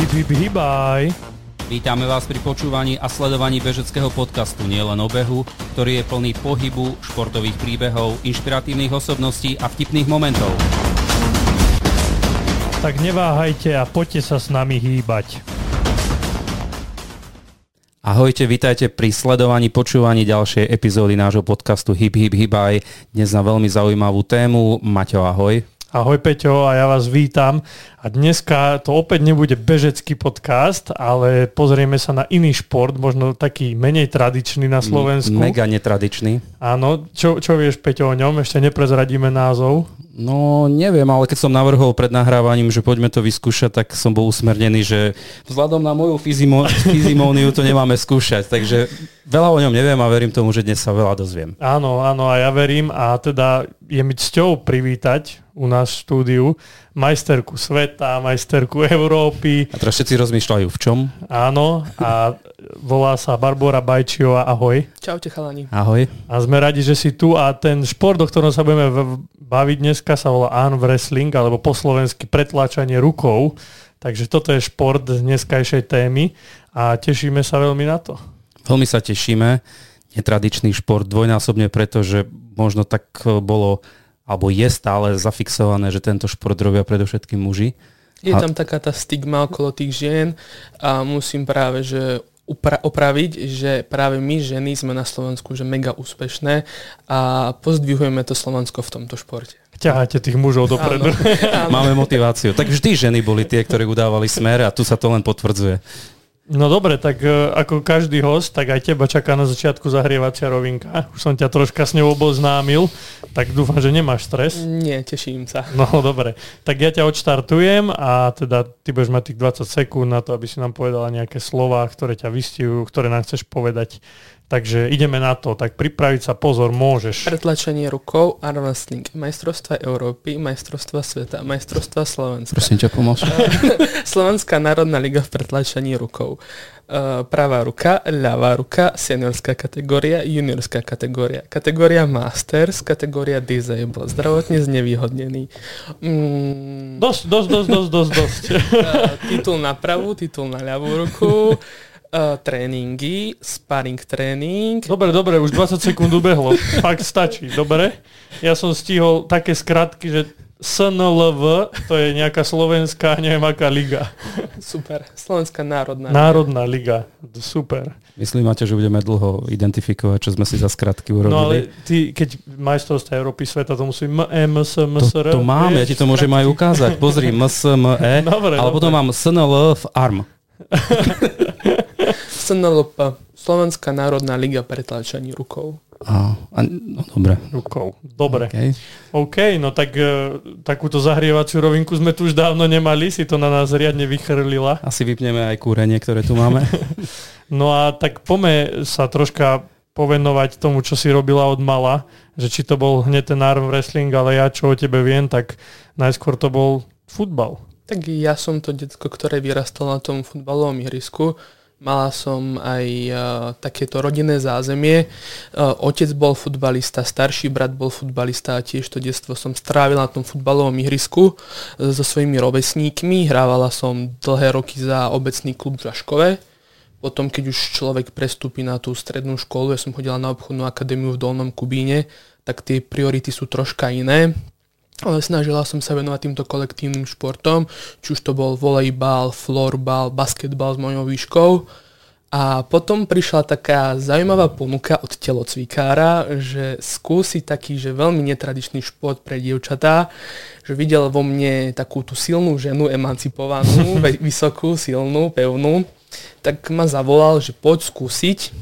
Hip hip hip bye. Vítame vás pri počúvaní a sledovaní bežeckého podcastu Nielen o behu, ktorý je plný pohybu, športových príbehov, inšpiratívnych osobností a vtipných momentov. Tak neváhajte a poďte sa s nami hýbať. Ahojte, vítajte pri sledovaní, počúvaní ďalšej epizódy nášho podcastu Hip hip hip bye. Dnes na veľmi zaujímavú tému. Maťo, ahoj. Ahoj Peťo, a ja vás vítam. A dneska to opäť nebude bežecký podcast, ale pozrieme sa na iný šport, možno taký menej tradičný na Slovensku. Mega netradičný. Áno, čo vieš Peťo o ňom? Ešte neprezradíme názov. No neviem, ale keď som navrhol pred nahrávaním, že poďme to vyskúšať, tak som bol usmernený, že vzhľadom na moju fyzimóniu to nemáme skúšať. Takže veľa o ňom neviem a verím tomu, že dnes sa veľa dozviem. Áno, áno, a ja verím, a teda je mi cťou privítať u nás v štúdiu majsterku sveta, majsterku Európy. A teraz všetci rozmýšľajú v čom. Áno, a volá sa Barbora Bajčiová. Ahoj. Čaute chalani. Ahoj. A sme radi, že si tu, a ten šport, o ktorom sa budeme baviť dneska, sa volá Arm Wrestling, alebo po slovensky pretláčanie rukou. Takže toto je šport dneskajšej témy a tešíme sa veľmi na to. Veľmi sa tešíme. Netradičný šport dvojnásobne, pretože možno tak bolo, alebo je stále zafixované, že tento šport robia predovšetkým muži. Je tam taká tá stigma okolo tých žien a musím práve že opraviť, že práve my ženy sme na Slovensku že mega úspešné a pozdvihujeme to Slovensko v tomto športe. Ťaháte tých mužov dopredu. Áno. Máme motiváciu. Tak vždy ženy boli tie, ktoré udávali smer, a tu sa to len potvrdzuje. No dobre, tak ako každý host, tak aj teba čaká na začiatku zahrievacia rovinka. Už som ťa troška s ňou oboznámil, tak dúfam, že nemáš stres. Nie, teším sa. No dobre, tak ja ťa odštartujem a teda ty budeš mať tých 20 sekúnd na to, aby si nám povedala nejaké slová, ktoré ťa vystihujú, ktoré nám chceš povedať. Takže ideme na to, tak pripraviť sa, pozor, môžeš. Pretlačenie rukou, arm wrestling, majstrovstva Európy, majstrovstva sveta, majstrovstva Slovenska. Prosím ťa, pomôž. Slovenská národna liga v pretlačení rukou. Pravá ruka, ľavá ruka, seniorská kategória, juniorská kategória, kategória masters, kategória disabled, zdravotne znevýhodnený. Dosť. Titul na pravú, titul na ľavú ruku. Tréningy, sparring tréning. Dobre, už 20 sekúnd ubehlo. Fakt stačí, dobre? Ja som stihol také skratky, že SNLV, to je nejaká slovenská, neviem aká liga. Super, Slovenská národná liga. Národná liga, super. Myslím, Maťo, že budeme dlho identifikovať, čo sme si za skratky urobili. No ale ty, keď majstrovstvá Európy sveta, to musí MSME. To mám, ja ti to môžem aj ukázať. Pozri, MSME, ale potom mám SNLV arm. SNLP, Slovenská národná liga pretláčaní rukou. No, dobre. Rukou, dobre. OK, no tak takúto zahrievaciu rovinku sme tu už dávno nemali, si to na nás riadne vychrlila. Asi vypneme aj kúrenie, ktoré tu máme. No a tak poďme sa troška povenovať tomu, čo si robila od mala, že či to bol hneď ten arm wrestling, ale ja čo o tebe viem, tak najskôr to bol futbal. Tak ja som to detko, ktoré vyrastalo na tom futbalovom ihrisku. Mala som aj takéto rodinné zázemie. Otec bol futbalista, starší brat bol futbalista a tiež to detstvo som strávila na tom futbalovom ihrisku so svojimi rovesníkmi. Hrávala som dlhé roky za obecný klub v Žaškove. Potom, keď už človek prestúpi na tú strednú školu, ja som chodila na obchodnú akadémiu v Dolnom Kubíne, tak tie priority sú troška iné. Ale snažila som sa venovať týmto kolektívnym športom, či už to bol volejbal, florbal, basketbal s mojou výškou. A potom prišla taká zaujímavá ponuka od telocvikára, že skúsi taký, že veľmi netradičný šport pre dievčatá, že videl vo mne takú tú silnú ženu, emancipovanú, vysokú, silnú, pevnú, tak ma zavolal, že poď skúsiť.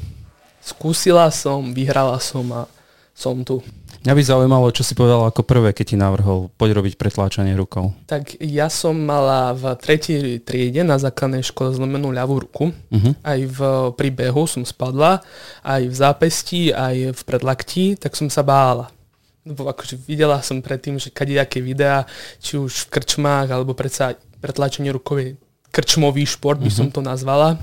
Skúsila som, vyhrala som a som tu. Mňa by zaujímalo, čo si povedala ako prvé, keď ti navrhol poď robiť pretláčanie rukou. Tak ja som mala v 3. triede na základnej škole zlomenú ľavú ruku. Uh-huh. Aj pri behu som spadla, aj v zápesti, aj v predlaktí, tak som sa bála. Lebo akože videla som predtým, že kadejaké videá, či už v krčmách, alebo predsa pretláčanie rukou je krčmový šport, by som to nazvala.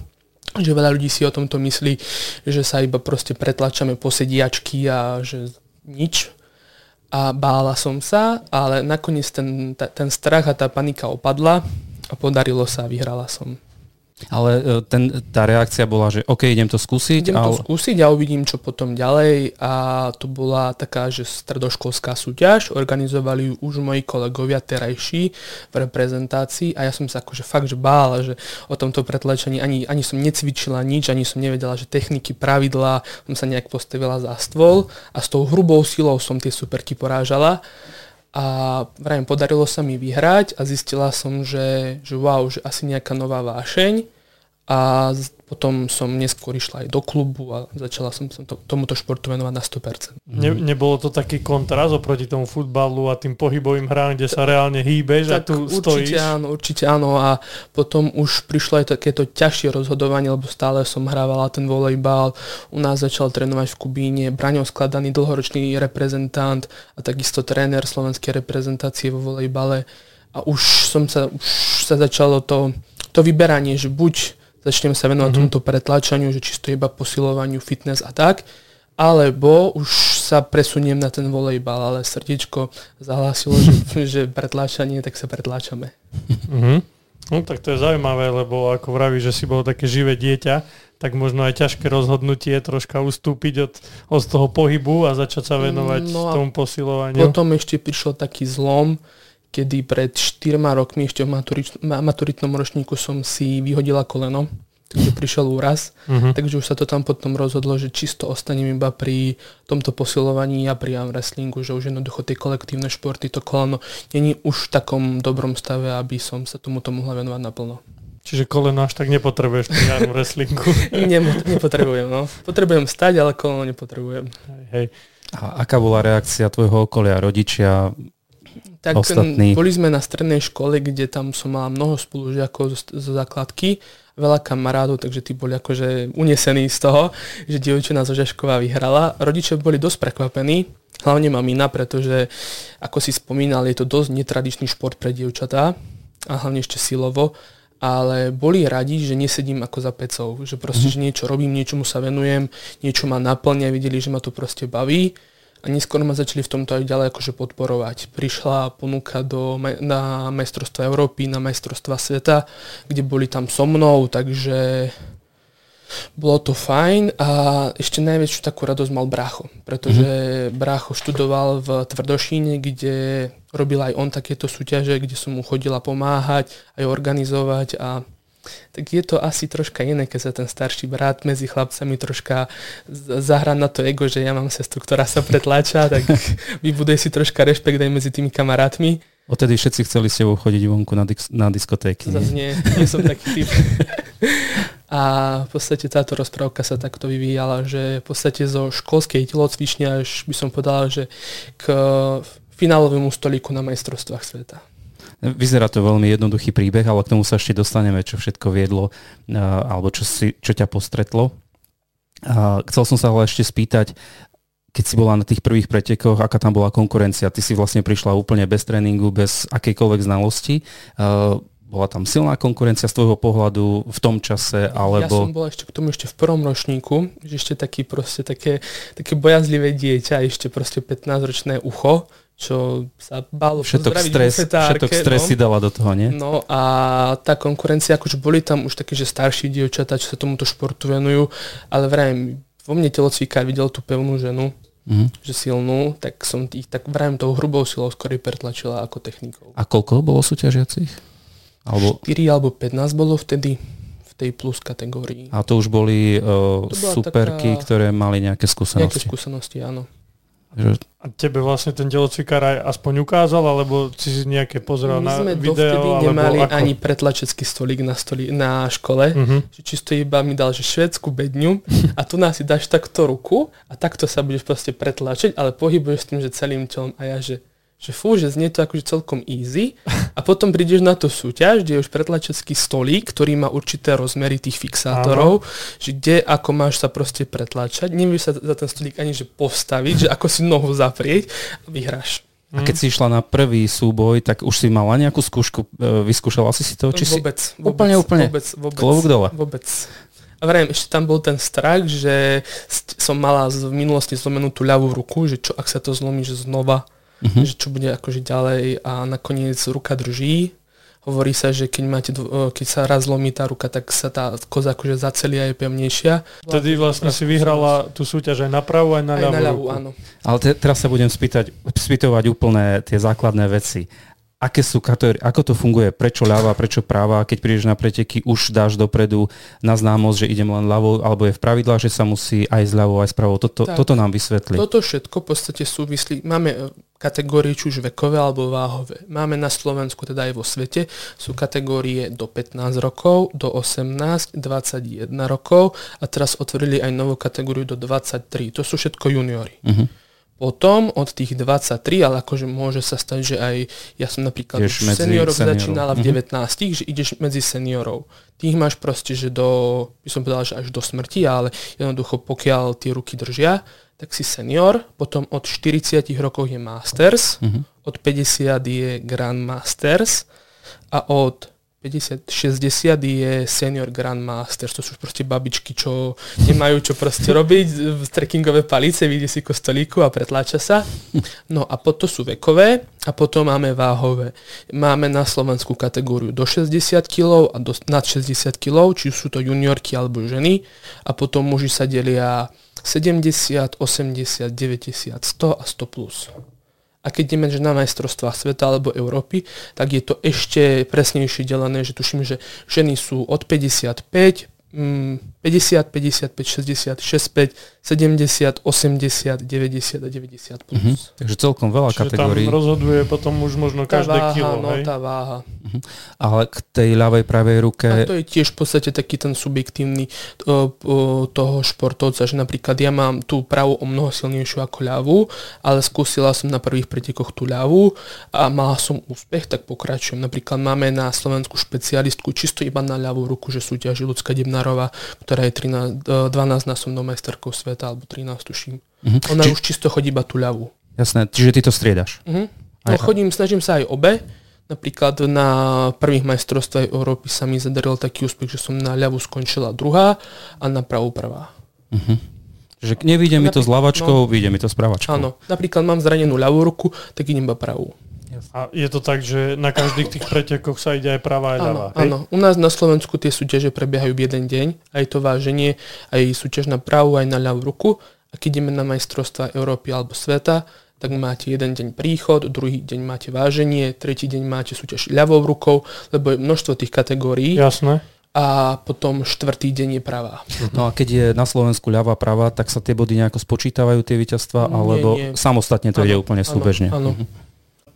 Že veľa ľudí si o tomto myslí, že sa iba proste pretláčame po sediačky a že nič. A bála som sa, ale nakoniec ten strach a tá panika opadla a podarilo sa, vyhrala som. Ale tá reakcia bola, že OK, idem to skúsiť. Idem to skúsiť a uvidím, čo potom ďalej. A to bola taká, že stredoškolská súťaž, organizovali ju už moji kolegovia terajší v reprezentácii a ja som sa akože fakt že bála, že o tomto pretláčaní ani som necvičila nič, ani som nevedela, že techniky, pravidlá, som sa nejak postavila za stôl a s tou hrubou silou som tie superky porážala. A vrajím, podarilo sa mi vyhrať a zistila som, že wow, že asi nejaká nová vášeň. A potom som neskôr išla aj do klubu a začala som tomuto športu venovať na 100%. Nebolo to taký kontrast oproti tomu futbalu a tým pohybovým hrám, kde sa reálne hýbeš a tu stojíš? Určite áno. A potom už prišlo aj takéto ťažšie rozhodovanie, lebo stále som hrávala ten volejbal. U nás začal trénovať v Kubíne Braňo Skladaný, dlhoročný reprezentant a takisto tréner slovenskej reprezentácie vo volejbale. A už sa začalo to vyberanie, že buď začnem sa venovať tomuto pretláčaniu, že čisto iba posilovaniu, fitness a tak, alebo už sa presuniem na ten volejbal, ale srdiečko zahlásilo, že pretláčanie, tak sa pretláčame. Mm-hmm. No tak to je zaujímavé, lebo ako vravíš, že si bolo také živé dieťa, tak možno aj ťažké rozhodnutie troška ustúpiť od toho pohybu a začať sa venovať tomu posilovaniu. Potom ešte prišiel taký zlom, kedy pred 4 rokmi ešte v maturitnom ročníku som si vyhodila koleno, takže prišiel úraz, takže už sa to tam potom rozhodlo, že čisto ostanem iba pri tomto posilovaní a pri arm wrestlingu, že už jednoducho tie kolektívne športy, to koleno není už v takom dobrom stave, aby som sa tomuto mohla venovať naplno. Čiže koleno až tak nepotrebuješ pri arm wrestlingu? Nepotrebujem, no. Potrebujem stať, ale koleno nepotrebujem. Hej. A aká bola reakcia tvojho okolia, rodičia? Tak boli sme na strednej škole, kde tam som mal mnoho spolužiakov zo základky, veľa kamarátov, takže tí boli akože unesení z toho, že dievčina zo Žašková vyhrala. Rodičia boli dosť prekvapení, hlavne mamina, pretože ako si spomínal, je to dosť netradičný šport pre dievčatá a hlavne ešte silovo, ale boli radi, že nesedím ako za pecou, že proste že niečo robím, niečomu sa venujem, niečo ma naplňa, videli, že ma to proste baví. A neskôr ma začali v tomto aj ďalej akože podporovať. Prišla ponuka na majstrovstvá Európy, na majstrovstvá sveta, kde boli tam so mnou, takže bolo to fajn. A ešte najväčšiu takú radosť mal brácho, pretože brácho študoval v Tvrdošíne, kde robil aj on takéto súťaže, kde som mu chodila pomáhať, aj organizovať a tak je to asi troška iné, keď sa ten starší brat medzi chlapcami troška zahrá na to ego, že ja mám sestru, ktorá sa pretláča, tak vybuduje si troška rešpekt aj medzi tými kamarátmi. Odtedy všetci chceli s tebou chodiť vonku na diskotéky. Zas nie som taký typ. A v podstate táto rozprávka sa takto vyvíjala, že v podstate zo školskej telocvične až by som povedal, že k finálovému stolíku na majstrovstvách sveta. Vyzerá to veľmi jednoduchý príbeh, ale k tomu sa ešte dostaneme, čo všetko viedlo, alebo čo ťa postretlo. Chcel som sa ale ešte spýtať, keď si bola na tých prvých pretekoch, aká tam bola konkurencia? Ty si vlastne prišla úplne bez tréningu, bez akejkoľvek znalosti. Bola tam silná konkurencia z tvojho pohľadu v tom čase, alebo... Ja som bola ešte k tomu v prvom ročníku, že ešte také bojazlivé dieťa, ešte proste 15-ročné ucho, čo sa bálo pozdraviť v fetárke. Všetok stres si dala do toho, nie? No a tá konkurencia, akože boli tam už také, že starší dievčatá, čo sa tomuto športu venujú, ale vrajím, vo mne telocvikár videl tú pevnú ženu, že silnú, tak som ich tak vrajím tou hrubou silou skorej pretlačila ako technikou. A koľko bolo súťažiacich? 4 alebo 15 bolo vtedy v tej plus kategórii. A to už boli superky, ktoré mali nejaké skúsenosti? Nejaké skúsenosti, áno. A tebe vlastne ten telocvikár aj aspoň ukázal, alebo si nejaké pozeral na video? My sme dovtedy nemali ani pretlačecký stolík na škole, čisto iba mi dal, že švédsku bedňu a tu nás si dáš takto ruku a takto sa budeš proste pretlačiť, ale pohybuješ s tým, že celým telom a ja, že fú, že znie to akože celkom easy a potom prídeš na tú súťaž, kde je už pretlačecký stolík, ktorý má určité rozmery tých fixátorov, že kde ako máš sa proste pretlačať, nevieš sa za ten stolík ani že postaviť, že ako si nohu zaprieť a vyhráš. A keď si išla na prvý súboj, tak už si mala nejakú skúšku, vyskúšala si si to? Vôbec. Klovúk dole. Vôbec. A vrajím, ešte tam bol ten strach, že som mala v minulosti zlomenú tú ľavú ruku, že čo ak sa to zlomí, že znova. Že čo bude akože ďalej a nakoniec ruka drží, Hovorí sa, že keď sa raz zlomí tá ruka, tak sa tá koza akože zacelia, je pevnejšia. Vtedy vlastne si vyhrala tú súťaž aj na pravú, aj na ľavú. Aj na ľavú, áno. Ale teraz sa budem spýtovať úplne tie základné veci. Aké sú kategórie, ako to funguje? Prečo ľava, prečo práva? Keď prídeš na preteky, už dáš dopredu na známosť, že idem len ľavou, alebo je v pravidlách, že sa musí aj z ľavou, aj z pravou. Toto nám vysvetlí. Toto všetko v podstate súvislí. Máme kategórie či už vekové alebo váhové. Máme na Slovensku, teda aj vo svete, sú kategórie do 15 rokov, do 18, 21 rokov a teraz otvorili aj novú kategóriu do 23. To sú všetko juniori. Uh-huh. Potom od tých 23, ale akože môže sa stať, že aj ja som napríklad už seniorov začínala v 19, že ideš medzi seniorov. Tých máš proste, že by som povedal, že až do smrti, ale jednoducho pokiaľ tie ruky držia, tak si senior, potom od 40 rokov je masters, od 50 je grand masters a od 50-60 je senior grand masters. To sú proste babičky, čo nemajú čo proste robiť, trekkingové palice, vidie si kostolíku a pretláča sa. No a potom sú vekové a potom máme váhové. Máme na Slovensku kategóriu do 60 kg a nad 60 kg, či sú to juniorky alebo ženy a potom muži sa delia 70, 80, 90, 100 a 100 plus. A keď ideme na majstrovstvá sveta alebo Európy, tak je to ešte presnejšie delané, že tuším, že ženy sú od 55, 50, 55, 60, 65, 70, 80, 90 a 90 plus. Uh-huh. Takže celkom veľa čiže kategórií. Tam rozhoduje potom už možno každé váha, kilo. No, tá váha. Uh-huh. Ale k tej ľavej, pravej ruke... A to je tiež v podstate taký ten subjektívny toho športovca, že napríklad ja mám tú pravú o mnoho silnejšiu ako ľavú, ale skúsila som na prvých pretekoch tú ľavú a mala som úspech, tak pokračujem. Napríklad máme na Slovensku špecialistku čisto iba na ľavú ruku, že súťaží Ľudmila Debnárová, ktorá je 12-násobnou majsterkou sveta, alebo 13, tuším. Uh-huh. Ona už čisto chodí iba tú ľavú. Jasné, čiže ty to striedaš. Uh-huh. No, snažím sa aj obe. Napríklad na prvých majstrovstvách Európy sa mi zadaril taký úspech, že som na ľavú skončila druhá a na pravú prvá. Uh-huh. Že nevíde mi to s ľavačkou, vyjde mi to s pravačkou. Áno, napríklad mám zranenú ľavú ruku, tak idem iba pravú. A je to tak, že na každých tých pretekoch sa ide aj pravá aj ľavá. Áno, u nás na Slovensku tie súťaže prebiehajú v jeden deň, aj to váženie, aj súťaž na pravú, aj na ľavú ruku. A keď ideme na majstrovstvá Európy alebo sveta, tak máte jeden deň príchod, druhý deň máte váženie, tretí deň máte súťaž ľavou rukou, lebo je množstvo tých kategórií. Jasné. A potom štvrtý deň je pravá. No a keď je na Slovensku ľava pravá, tak sa tie body nejako spočítavajú, tie víťazstvá, alebo nie. Samostatne to ide úplne súbežne. Áno.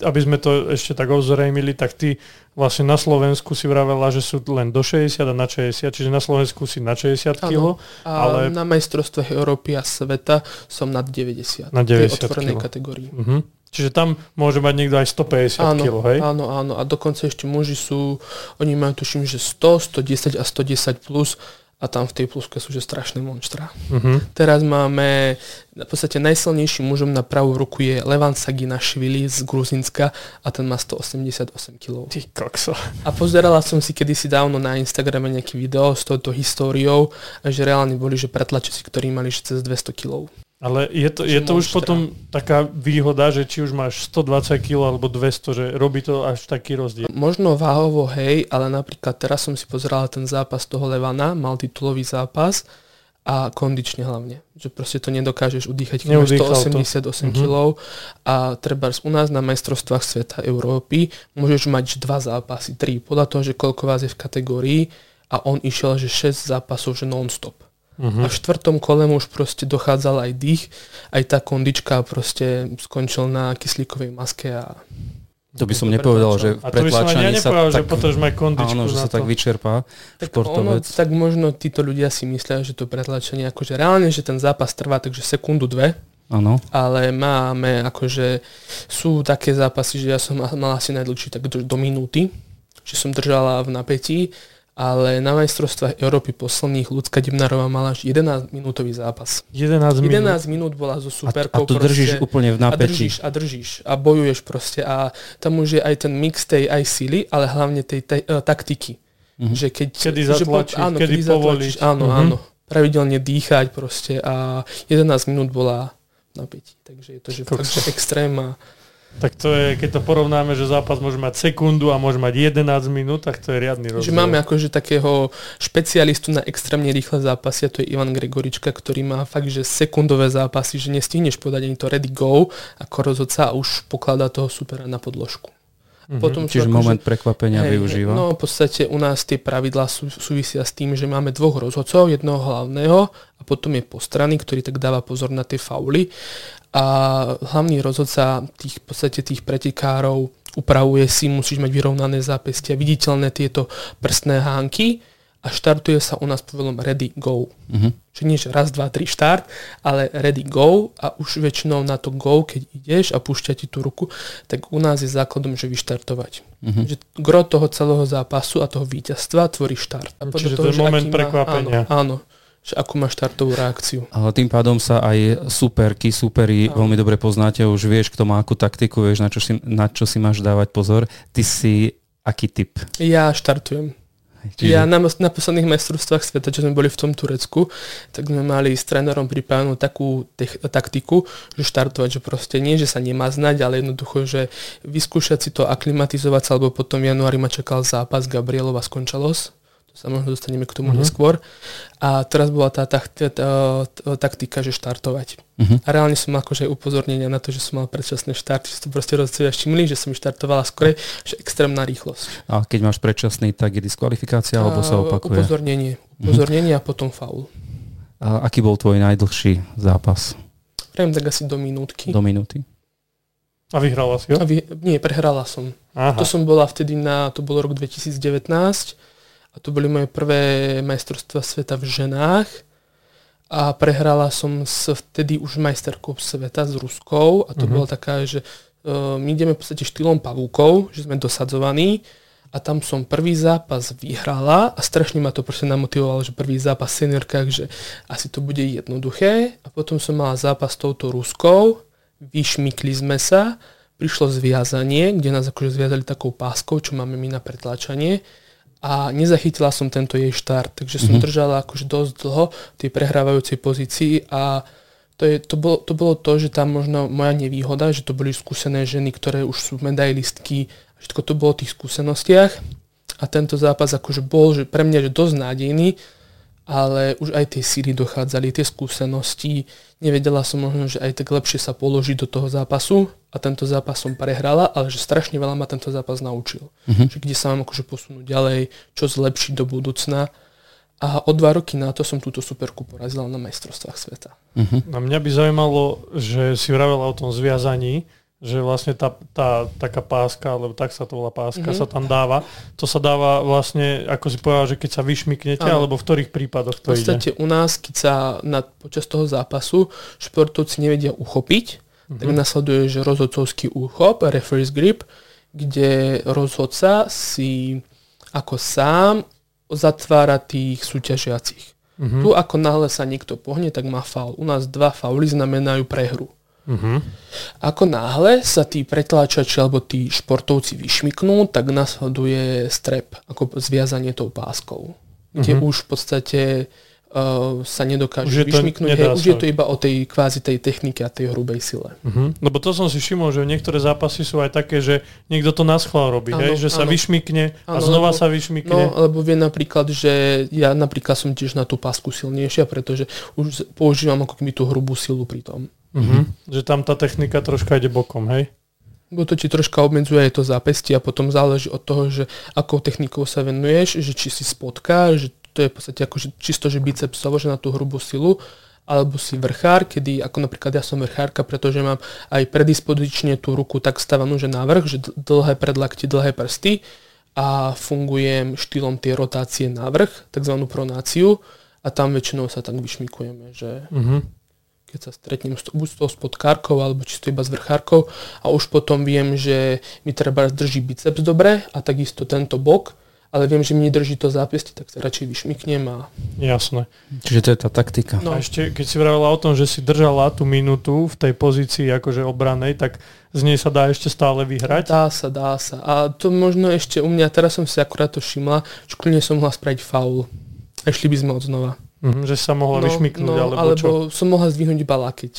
Aby sme to ešte tak ozrejmili, tak ty vlastne na Slovensku si vravela, že sú len do 60 a na 60, čiže na Slovensku si na 60 kg. Ale na majstrovstvách Európy a sveta som nad 90. Na 90 kg. V otvorenej kategórii. Uh-huh. Čiže tam môže mať niekto aj 150 kg, hej? Áno, áno. A dokonca ešte muži sú, oni majú tuším, že 100, 110 a 110 plus. A tam v tej pluske sú že strašné monštra. Uh-huh. Teraz máme, v podstate najsilnejším mužom na pravú ruku je Levan Saginašvili z Gruzínska a ten má 188 kg. Ty kokso. A pozerala som si kedysi dávno na Instagrame nejaké video s touto históriou, že reálne boli, že pretlačci, ktorí mali cez 200 kg. Ale je to už potom taká výhoda, že či už máš 120 kg alebo 200, že robí to až taký rozdiel. Možno váhovo, hej, ale napríklad teraz som si pozeral ten zápas toho Levana, mal titulový zápas a kondične hlavne. Že proste to nedokážeš udýchať, keď máš 188 kg a treba u nás na majstrovstvách sveta Európy môžeš mať 2 zápasy, 3, podľa toho, že koľko vás je v kategórii a on išiel, že 6 zápasov, že non-stop. Uh-huh. A v štvrtom kole už proste dochádzal aj dých, aj tá kondička proste skončil na kyslíkovej maske a... To by som nepovedal, že v pretláčaní sa tak... Áno, že sa tak vyčerpá športovec. Tak možno títo ľudia si myslia, že to pretláčanie akože reálne, že ten zápas trvá takže sekundu, dve. Áno. Ale máme akože... Sú také zápasy, že ja som mal asi najdlhší tak do minúty, že som držala v napätí. Ale na majstrovstvách Európy posledných Ľudmila Debnárová mala až 11-minútový zápas. 11 minút bola so superkou. A to držíš proste, úplne v napätí. A držíš. A bojuješ proste. A tam už je aj ten mix tej aj síly, ale hlavne tej taktiky. Uh-huh. Že kedy zatlačíš, kedy povoliš. Áno, áno. Pravidelne dýchať proste. A 11 minút bola v napätí. Takže je to že extrém. Tak to je, keď to porovnáme, že zápas môže mať sekundu a môže mať 11 minút, tak to je riadny rozdiel. Čiže máme akože takého špecialistu na extrémne rýchle zápasy, a to je Ivan Grigorička, ktorý má fakt, že sekundové zápasy, že nestihneš podať ani to ready go, ako rozhodca a už pokladá toho supera na podložku. Potom, čiže moment prekvapenia využíva. No v podstate u nás tie pravidlá súvisia s tým, že máme dvoch rozhodcov, jednoho hlavného a potom je postrany, ktorý tak dáva pozor na tie fauly. A hlavný rozhodca tých, v podstate tých pretekárov upravuje si, musíš mať vyrovnané zápestia, viditeľné tieto prstné hánky a štartuje sa u nás povedlom ready, go. Čiže nie raz, dva, tri štart, ale ready, go a už väčšinou na to go, keď ideš a púšťa ti tú ruku, tak u nás je základom, že vyštartovať. Že gro toho celého zápasu a toho víťazstva tvorí štart. A čiže toho, to je moment prekvapenia. Áno, že akú má štartovú reakciu. Ale tým pádom sa aj superi veľmi dobre poznáte, už vieš, kto má akú taktiku, vieš, na čo si máš dávať pozor. Ty si aký typ? Ja štartujem. Čiže... Ja na posledných majstrovstvách sveta, čo sme boli v tom Turecku, tak sme mali s trénerom pripravenú takú taktiku, že štartovať, že proste nie, že sa nemá znať, ale jednoducho, že vyskúšať si to, aklimatizovať sa, alebo potom v januári ma čakal zápas Gabriela Vasconcelos, to sa možno dostaneme k tomu neskôr. A teraz bola tá taktika, že štartovať. A reálne som mal akože upozornenia na to, že som mal predčasné štarty, že to proste rozhodcovia všimli, že som štartovala skôr, že extrémna rýchlosť. A keď máš predčasný, tak je diskvalifikácia, alebo sa opakuje? Upozornenie a potom faul. A aký bol tvoj najdlhší zápas? Prejme tak asi do minútky. A vyhrala si ho? Nie, prehrala som. Aha. To som bola vtedy to bol rok 2019, a to boli moje prvé majstrovstvá sveta v ženách a prehrala som vtedy už majsterkou sveta s Ruskou a to bola taká, že my ideme v podstate štýlom pavúkov, že sme dosadzovaní a tam som prvý zápas vyhrala a strašne ma to proste namotivovalo, že prvý zápas v seniorkách, že asi to bude jednoduché a potom som mala zápas s touto Ruskou, vyšmykli sme sa, prišlo zviazanie, kde nás akože zviazali takou páskou, čo máme my na pretláčanie. A nezachytila som tento jej štart, takže som držala akože dosť dlho v tej prehrávajúcej pozícii a to bolo to, že tam možno moja nevýhoda, že to boli skúsené ženy, ktoré už sú medailistky, všetko to bolo o tých skúsenostiach a tento zápas akože bol že pre mňa že dosť nádejný, ale už aj tie síly dochádzali, tie skúsenosti, nevedela som možno, že aj tak lepšie sa položiť do toho zápasu a tento zápas som prehrala, ale že strašne veľa ma tento zápas naučil. Že kde sa mám akože posunúť ďalej, čo zlepšiť do budúcna. A o 2 roky na to som túto superku porazila na majstrovstvách sveta. A mňa by zaujímalo, že si vravela o tom zviazaní, že vlastne tá taká páska, alebo tak sa to volá páska, sa tam dáva. To sa dáva vlastne, ako si povedal, že keď sa vyšmyknete, alebo v ktorých prípadoch to ide? V podstate u nás, keď sa počas toho zápasu športovci nevedia uchopiť, tak nasleduje, že rozhodcovský úchop, referee's grip, kde rozhodca si ako sám zatvára tých súťažiacich. Tu ako náhle sa niekto pohne, tak má faul. U nás 2 fauly znamenajú prehru. Ako náhle sa tí pretláčači alebo tí športovci vyšmyknú, tak nasleduje strep, ako zviazanie tou páskou, kde už v podstate sa nedokáže vyšmyknúť. Už je to iba o tej kvázi tej technike a tej hrubej sile. Lebo to som si všimol, že niektoré zápasy sú aj také, že niekto to naschvál robí, že sa vyšmykne a znova sa vyšmykne. No, lebo vie napríklad, že ja napríklad som tiež na tú pásku silnejšia, pretože už používam ako keby tú hrubú silu pri tom. Že tam tá technika troška ide bokom, hej? Bo to ti troška obmedzuje aj to zápestie a potom záleží od toho, že akou technikou sa venuješ, že či si spotka, že to je v podstate ako, že čisto, že bicepsovo, že na tú hrubú silu, alebo si vrchár, kedy ako napríklad ja som vrchárka, pretože mám aj predispozične tú ruku tak stavanú, že na vrch, že dlhé predlaktie, dlhé prsty a fungujem štýlom tie rotácie na vrch, takzvanú pronáciu a tam väčšinou sa tak vyšmykujeme, že... keď sa stretnem buď s tou spotkárkou alebo čisto iba s vrchárkou a už potom viem, že mi treba drží biceps dobre a takisto tento bok, ale viem, že mi nedrží to zápestie, tak sa radšej vyšmyknem a... Jasné. Čiže to je tá taktika. No. A ešte, keď si vravila o tom, že si držala tú minútu v tej pozícii akože obranej, tak z nej sa dá ešte stále vyhrať? Dá sa. A to možno ešte u mňa, teraz som si akurát to všimla, že kľudne som mohla spraviť faul. A išli by sme odznova. Že sa mohla vyšmyknúť, alebo čo? Alebo som mohla zdvihnúť iba lakeť.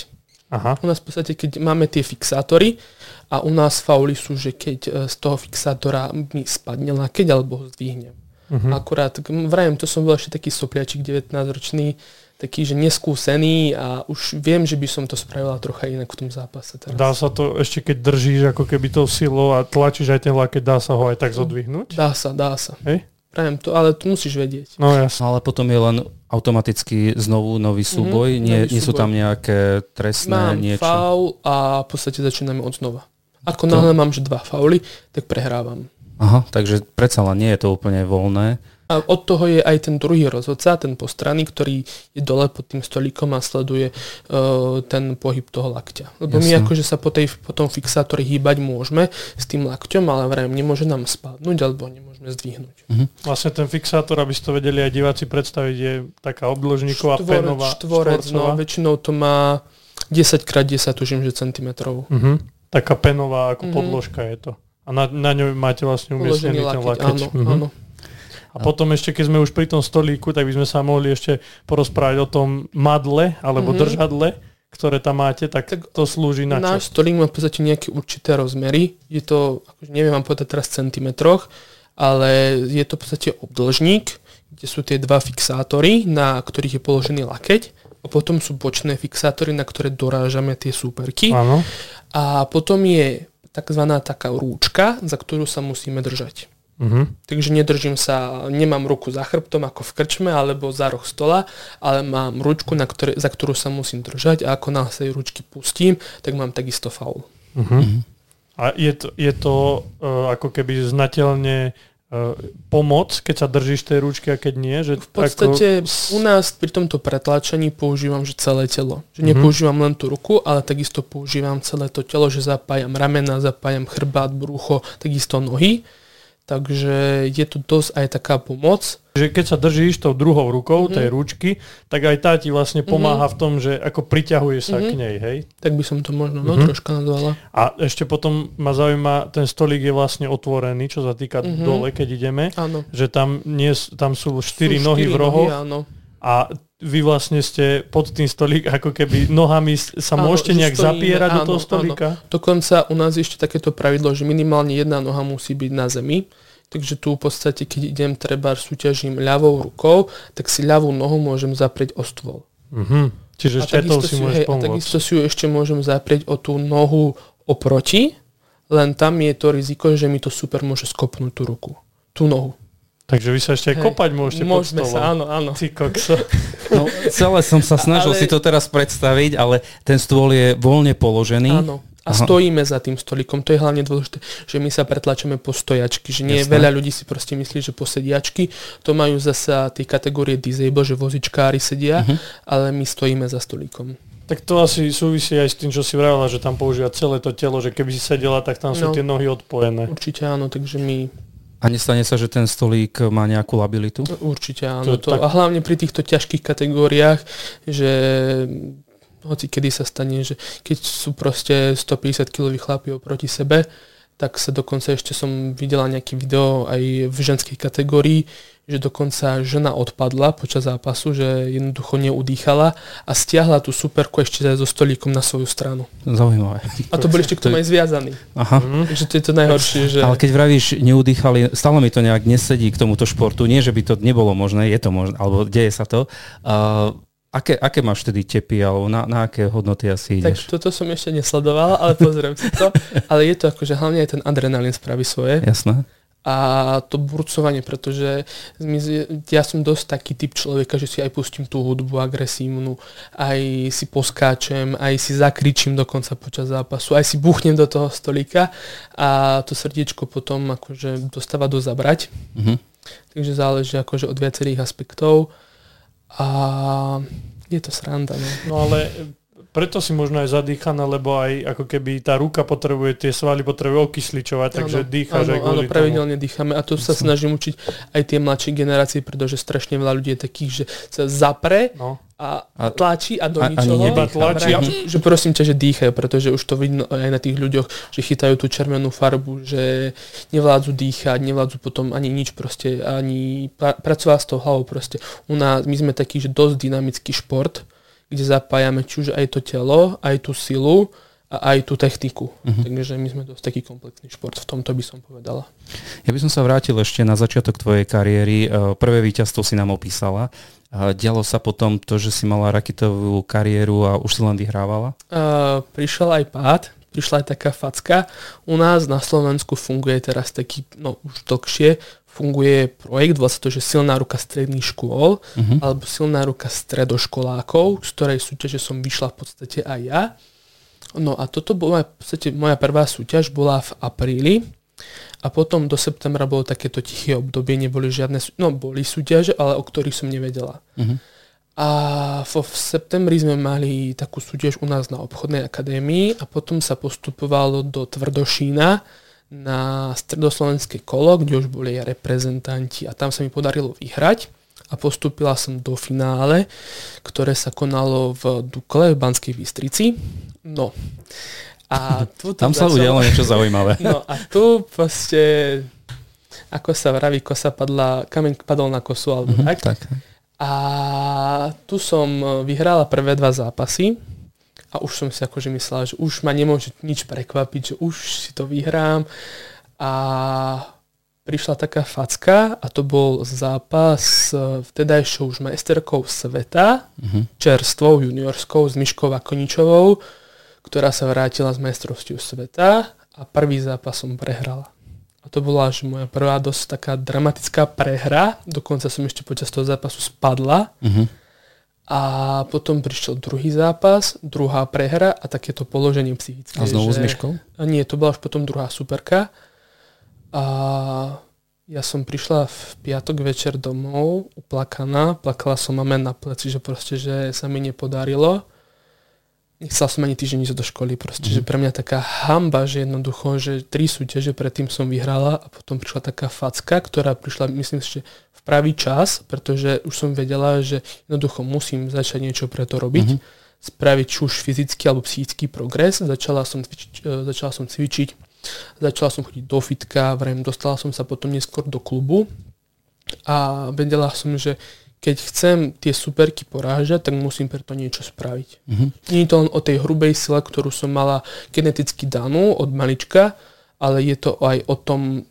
Aha. U nás v podstate, keď máme tie fixátory a u nás fauly sú, že keď z toho fixátora mi spadne lakeť alebo ho zdvihnem. Uh-huh. Akurát, vrajem, to som bol ešte taký sopliačik 19-ročný, taký, že neskúsený a už viem, že by som to spravila trocha inak v tom zápase teraz. Dá sa to ešte, keď držíš ako keby tou silou a tlačíš aj ten lakeť, dá sa ho aj tak zodvihnúť? Dá sa. Hej? Prajem to, ale to musíš vedieť. No jasne. Ale potom je len automaticky znovu nový súboj, nie sú tam nejaké trestné niečo. Mám faul a v podstate začíname od znova. Ako náhle mám, že 2 fauly, tak prehrávam. Aha, takže predsa len nie je to úplne voľné. A od toho je aj ten druhý rozhodca, ten postranný, ktorý je dole pod tým stolíkom a sleduje ten pohyb toho lakťa. Lebo my akože sa po tom fixátore hýbať môžeme s tým lakťom, ale vrajím, nemôže nám spadnúť alebo nemôžeme zdvihnúť. Mhm. Vlastne ten fixátor, aby ste to vedeli aj diváci predstaviť, je taká obdĺžniková penová. Štvorec, no väčšinou to má 10x10, tužím, že centimetrov. Mhm. Taká penová ako podložka je to. A na ňom máte vlastne umiestnený ten lakeť. Áno. A potom ešte, keď sme už pri tom stolíku, tak by sme sa mohli ešte porozprávať o tom madle, alebo držadle, ktoré tam máte, tak to slúži na čo? Náš stolík má v podstate nejaké určité rozmery. Je to, neviem vám povedať teraz v centimetroch, ale je to v podstate obdĺžnik, kde sú tie 2 fixátory, na ktorých je položený lakeť. A potom sú bočné fixátory, na ktoré dorážame tie súperky. Áno. A potom je takzvaná taká rúčka, za ktorú sa musíme držať. Takže nemám ruku za chrbtom ako v krčme alebo za roh stola, ale mám ručku, za ktorú sa musím držať a ako náhle sa jej ručky pustím, tak mám takisto faul. A je to ako keby znateľne pomoc, keď sa držíš tej ručky a keď nie? Že v podstate u nás pri tomto pretláčaní používam že celé telo. Že nepoužívam len tú ruku, ale takisto používam celé to telo, že zapájam ramena, zapájam chrbát, brucho, takisto nohy. Takže je tu dosť aj taká pomoc. Že keď sa držíš tou druhou rukou, tej ručky, tak aj tá ti vlastne pomáha v tom, že ako priťahuješ sa k nej, hej? Tak by som to možno troška nazvala. A ešte potom ma zaujíma, ten stolík je vlastne otvorený, čo sa týka dole, keď ideme. Áno. Že tam sú 4 nohy v rohoch. Áno. A vy vlastne ste pod tým stolík, ako keby nohami sa môžete nejak zapierať do toho stolíka? Áno. Dokonca u nás je ešte takéto pravidlo, že minimálne 1 noha musí byť na zemi. Takže tu v podstate, keď idem treba súťažím ľavou rukou, tak si ľavú nohu môžem zaprieť o stôl. Čiže štetou si môžeš pomôcť. A takisto si ju ešte môžem zaprieť o tú nohu oproti, len tam je to riziko, že mi to super môže skopnúť tú ruku, tú nohu. Takže vy sa ešte aj kopať môžete pod stolom. Môžeme sa, áno. Ty kokso. No, celé som sa snažil si to teraz predstaviť, ale ten stôl je voľne položený. Áno. A stojíme za tým stolíkom, to je hlavne dôležité, že my sa pretlačame po stojačky, že nie veľa ľudí si proste myslí, že po sediačky, to majú zasa tie kategórie disable, že vozičkári sedia, ale my stojíme za stolíkom. Tak to asi súvisí aj s tým, čo si vravila, že tam používa celé to telo, že keby si sedela, tak tam sú tie nohy odpojené. Určite áno, takže my... A nestane sa, že ten stolík má nejakú labilitu? Určite áno. A hlavne pri týchto ťažkých kategóriách, že hoci kedy sa stane, že keď sú proste 150-kilový chlapi oproti sebe, tak sa dokonca ešte som videla nejaké video aj v ženskej kategórii, že dokonca žena odpadla počas zápasu, že jednoducho neudýchala a stiahla tú superku ešte so stolíkom na svoju stranu. Zaujímavé. A to boli ešte k tomu aj zviazaní. Aha. Takže to je to najhoršie. Že... Ale keď vravíš neudýchali, stále mi to nejak nesedí k tomuto športu. Nie, že by to nebolo možné, je to možné, alebo deje sa to. Aké máš vtedy tepy, alebo na aké hodnoty asi ideš? Tak toto som ešte nesledoval, ale pozriem si to. Ale je to akože hlavne aj ten adrenalín spraví svoje. Jasné. A to burcovanie, pretože ja som dosť taký typ človeka, že si aj pustím tú hudbu agresívnu, aj si poskáčem, aj si zakričím dokonca počas zápasu, aj si buchnem do toho stolíka a to srdiečko potom akože dostáva do zabrať. Takže záleží akože od viacerých aspektov. A je to sranda. No ale preto si možno aj zadýchaná, lebo aj ako keby tá ruka potrebuje, tie svaly potrebujú okysličovať, takže dýchaš aj kvôli tomu. Pravidelne dýchame a to sa snažím učiť aj tie mladšie generácie, pretože strašne veľa ľudí je takých, že sa zapre a tlačí a do ničoho. Iba tlačí. Že prosím ťa, že dýchajú, pretože už to vidno aj na tých ľuďoch, že chytajú tú červenú farbu, že nevládzu dýchať, nevládzu potom ani nič proste, ani pracovať s tou hlavou proste. U nás, my sme takí, že dosť dynamický šport, kde zapájame či už aj to telo, aj tú silu a aj tú techniku. Uh-huh. Takže my sme dosť taký komplexný šport, v tomto by som povedala. Ja by som sa vrátil ešte na začiatok tvojej kariéry. Prvé víťazstvo si nám opísala. Dialo sa potom to, že si mala raketovú kariéru a už si len vyhrávala? Prišiel aj pád, prišla aj taká facka. U nás na Slovensku funguje teraz taký, no už dlhšie, funguje projekt, vlastne to, že silná ruka stredných škôl, uh-huh, alebo silná ruka stredoškolákov, z ktorej súťaže som vyšla v podstate aj ja. No a toto bola v podstate moja prvá súťaž, bola v apríli a potom do septembra bolo takéto tiché obdobie, neboli žiadne, no boli súťaže, ale o ktorých som nevedela. Uh-huh. A v septembri sme mali takú súťaž u nás na obchodnej akadémii a potom sa postupovalo do Tvrdošína na stredoslovenské kolo, kde už boli reprezentanti a tam sa mi podarilo vyhrať a postúpila som do finále, ktoré sa konalo v Dukle v Banskej Bystrici. No. A tu tam sa udialo niečo zaujímavé. No a tu proste, ako sa vraví, kosa padla, kameň padol na kosu, alebo tak. Tak. A tu som vyhrala prvé 2 zápasy a už som si akože myslela, že už ma nemôže nič prekvapiť, že už si to vyhrám. A prišla taká facka a to bol zápas vtedajšou už majsterkou sveta, uh-huh, čerstvou juniorskou s Miškou Koničovou, ktorá sa vrátila z majstrovstiev sveta a prvý zápas som prehrala. A to bola až moja prvá dosť taká dramatická prehra, dokonca som ešte počas toho zápasu spadla, uh-huh, a potom prišiel druhý zápas, druhá prehra a takéto položenie psychické. A znovu že... s Miškou? A nie, to bola už potom druhá superka. A ja som prišla v piatok večer domov uplakaná, plakala som mame na pleci, že proste, že sa mi nepodarilo. Nechcela som ani týždeň ísť do školy, proste, že pre mňa taká hamba, že jednoducho, že 3 súťaže predtým som vyhrala a potom prišla taká facka, ktorá prišla, myslím, ešte v pravý čas, pretože už som vedela, že jednoducho musím začať niečo pre to robiť, spraviť už fyzický alebo psychický progres. Začala som cvičiť. Začala som chodiť do fitka, dostala som sa potom neskôr do klubu a vedela som, že keď chcem tie superky porážať, tak musím preto niečo spraviť. Mm-hmm. Nie je to len o tej hrubej sile, ktorú som mala geneticky danú od malička, ale je to aj o tom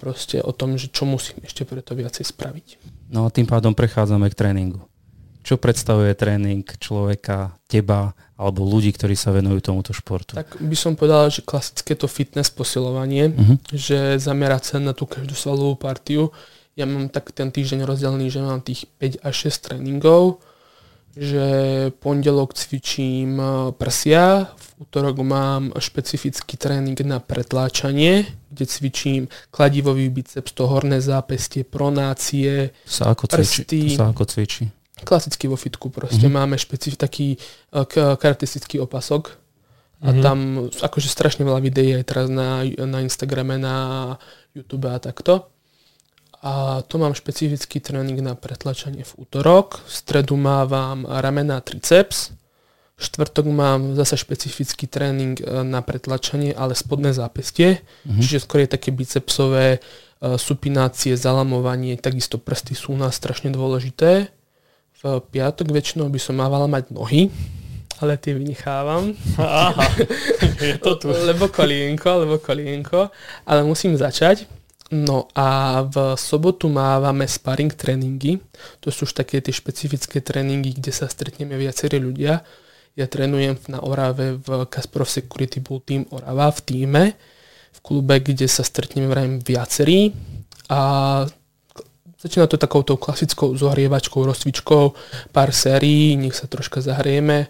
proste o tom, že čo musím ešte preto viacej spraviť. No a tým pádom prechádzame k tréningu. Čo predstavuje tréning človeka, teba alebo ľudí, ktorí sa venujú tomuto športu? Tak by som povedal, že klasické to fitness posilovanie, uh-huh, že zamerať sa na tú každú svalovú partiu. Ja mám tak ten týždeň rozdelený, že mám tých 5 až 6 tréningov, že pondelok cvičím prsia, v útorok mám špecifický tréning na pretláčanie, kde cvičím kladivový biceps, to horné zápästie, pronácie, prsty. To sa ako cvičí? Klasicky vo fitku proste, mm-hmm, máme taký karakteristický opasok a tam akože strašne veľa videí aj teraz na Instagrame, na YouTube a takto. A to mám špecifický tréning na pretlačanie v útorok, v stredu mávam ramena, triceps, v štvrtok mám zase špecifický tréning na pretlačanie, ale spodné zápästie, čiže skôr je také bicepsové supinácie, zalamovanie, takisto prsty sú u nás strašne dôležité. V piatok väčšinou by som mávala mať nohy, ale tie vynechávam. Aha, je to tu. Lebo kolienko, ale musím začať. No a v sobotu máme sparring tréningy. To sú už také tie špecifické tréningy, kde sa stretneme viacerí ľudia. Ja trénujem na Orave v Casper Security Bull Team Orava v týme, v klube, kde sa stretneme viacerí a začína to takouto klasickou zohrievačkou, rozcvičkou, pár sérií, nech sa troška zahrieme.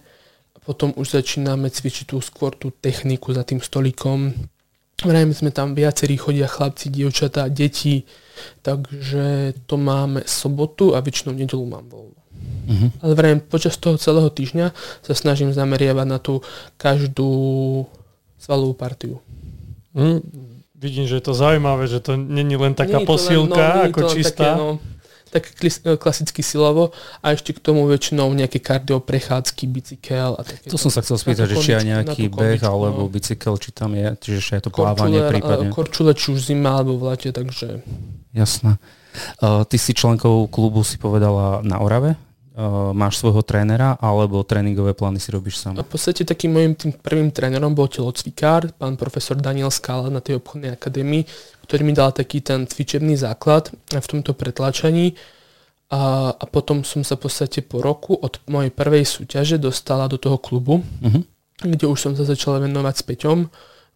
Potom už začíname cvičiť skôr tú techniku za tým stolíkom. Vrajme sme tam viacerí, chodia chlapci, dievčatá, deti. Takže to máme sobotu a väčšinou nedeľu mám voľno. Mhm. Ale vrajme počas toho celého týždňa sa snažím zameriavať na tú každú svalovú partiu. Vidím, že je to zaujímavé, že to není len taká posilka, ako čistá. Tak klasicky silovo a ešte k tomu väčšinou nejaké kardioprechádzky, bicykel a také. To som sa chcel spýtať, že či aj nejaký beh alebo bicykel, či tam je, čiže aj to plávanie prípadne. Korčule, či už zima alebo v lete, takže... Jasné. Ty si členkou klubu si povedala na Orave? máš svojho trénera, alebo tréningové plány si robíš sám? A v podstate takým mojim tým prvým trénerom bol telocvikár, pán profesor Daniel Skala na tej obchodnej akadémii, ktorý mi dal taký ten cvičebný základ v tomto pretláčaní. A potom som sa v podstate po roku od mojej prvej súťaže dostala do toho klubu, kde už som sa začala venovať s Peťom,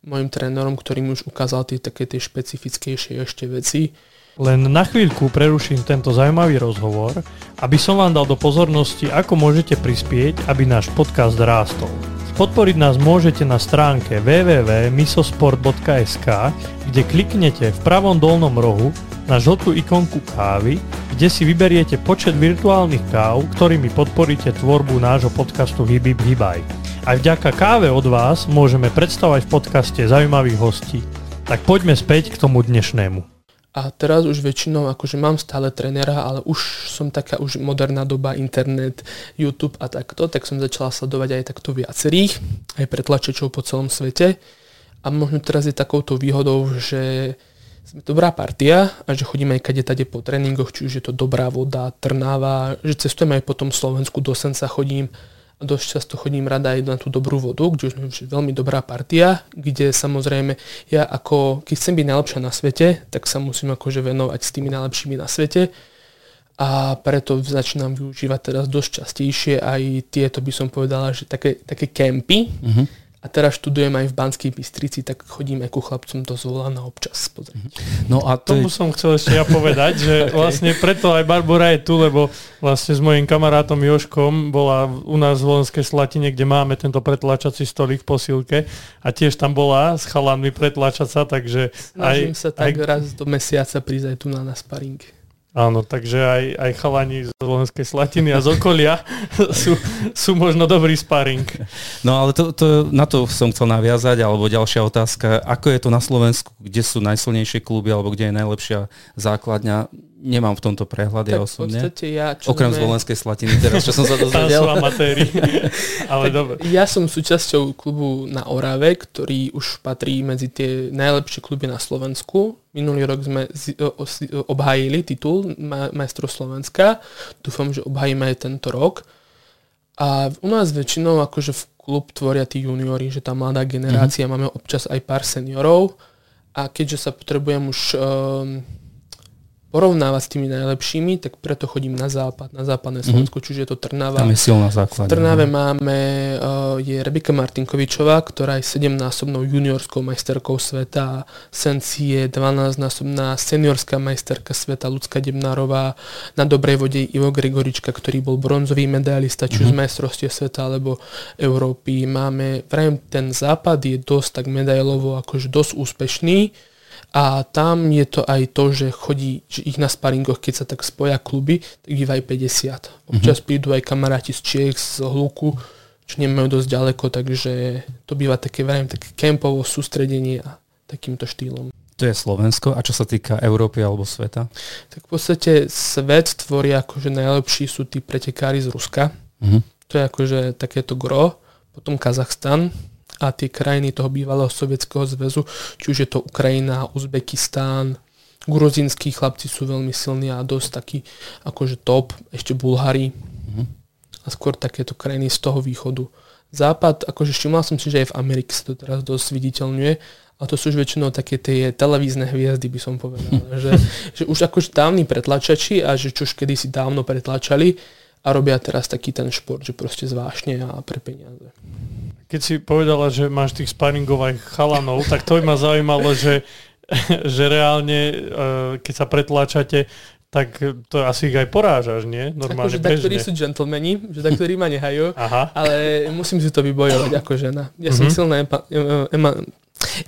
mojim trénerom, ktorý mi už ukázal také tie špecifickejšie ešte veci. Len na chvíľku preruším tento zaujímavý rozhovor, aby som vám dal do pozornosti, ako môžete prispieť, aby náš podcast rástol. Podporiť nás môžete na stránke www.misosport.sk, kde kliknete v pravom dolnom rohu na žltú ikonku kávy, kde si vyberiete počet virtuálnych káv, ktorými podporíte tvorbu nášho podcastu Hip hip hip bye. Aj vďaka káve od vás môžeme predstavovať v podcaste zaujímavých hostí. Tak poďme späť k tomu dnešnému. A teraz už väčšinou akože mám stále trénera, ale už som taká už moderná doba, internet, YouTube a takto, tak som začala sledovať aj takto viacerých, aj pretlačačov po celom svete. A možno teraz je takouto výhodou, že sme dobrá partia a že chodíme aj kade-tade po tréningoch, či už je to Dobrá Voda, Trnava, že cestujeme aj po tom Slovensku, do Senca chodím a dosť často chodím rada aj na tú Dobrú Vodu, kde už je veľmi dobrá partia, kde samozrejme ja ako, keď chcem byť najlepšia na svete, tak sa musím akože venovať s tými najlepšími na svete a preto začínam využívať teraz dosť častejšie aj tieto, by som povedala, že také kempy a teraz študujem aj v Banskej Bystrici, tak chodím aj ku chlapcom do Zvolana občas pozrieť. No a tomu som chcel ešte ja povedať, že okay. Vlastne preto aj Barbora je tu, lebo vlastne s mojím kamarátom Jožkom bola u nás v Zvolenskej Slatine, kde máme tento pretláčací stolík v posilke a tiež tam bola s chalanmi pretláčať sa, takže snažím sa tak raz do mesiaca prísť aj tu na sparing. Áno, takže aj chalani z Slovenskej Slatiny a z okolia sú možno dobrý sparing. No ale na to som chcel naviazať, alebo ďalšia otázka. Ako je to na Slovensku, kde sú najsilnejšie kluby, alebo kde je najlepšia základňa? Nemám v tomto prehľad, ja osobne. V podstate ja, okrem Slovenskej Slatiny, teraz čo som sa dozvedel. Tam sú amatéri. Ale dobre. Ja som súčasťou klubu na Orave, ktorý už patrí medzi tie najlepšie kluby na Slovensku. Minulý rok sme obhájili titul majstrov Slovenska. Dúfam, že obhájime aj tento rok. A u nás väčšinou akože v klub tvoria tí juniori, že tá mladá generácia, máme občas aj pár seniorov. A keďže sa potrebujem už porovnávať s tými najlepšími, tak preto chodím na západ, na západné Slovensko, čiže je to Trnava. Tam je silná základňa. V Trnave máme, je Rebeka Martinkovičová, ktorá je 7-násobnou juniorskou majsterkou sveta. Senci je 12-násobná seniorská majsterka sveta Ľudmila Debnárová. Na Dobrej Vode je Ivan Grigorička, ktorý bol bronzový medailista, či už z majstrovstiev sveta alebo Európy. Máme, vrajím, ten západ je dosť tak medailovo, akože dosť úspešný. A tam je to aj to, že chodí, že ich na sparingoch, keď sa tak spoja kluby, tak býva aj 50. Občas prídu aj kamaráti z Čiech, z Hluku, čo nemajú dosť ďaleko, takže to býva také, vrajím, také kempovo sústredenie a takýmto štýlom. To je Slovensko. A čo sa týka Európy alebo sveta? Tak v podstate svet tvorí akože najlepší sú tí pretekári z Ruska. To je akože takéto gro. Potom Kazachstan a tie krajiny toho bývalého Sovietskeho zväzu, či už je to Ukrajina, Uzbekistán, gruzínski chlapci sú veľmi silní a dosť takí akože top, ešte Bulhári a skôr takéto krajiny z toho východu. Západ, akože všimla som si, že aj v Amerike sa to teraz dosť viditeľňuje a to sú už väčšinou také tie televízne hviezdy, by som povedal, že už akože dávni pretlačači a že čož kedysi dávno pretlačali a robia teraz taký ten šport, že proste zvášne a pre peniaze. Keď si povedala, že máš tých sparingov aj chalanov, tak to by ma zaujímalo, že reálne, keď sa pretláčate, tak to asi ich aj porážaš, nie? Normálne akože bežne. Taktorí sú gentlemani, že taktorí ma nehajú, ale musím si to vybojovať ako žena. Ja som silná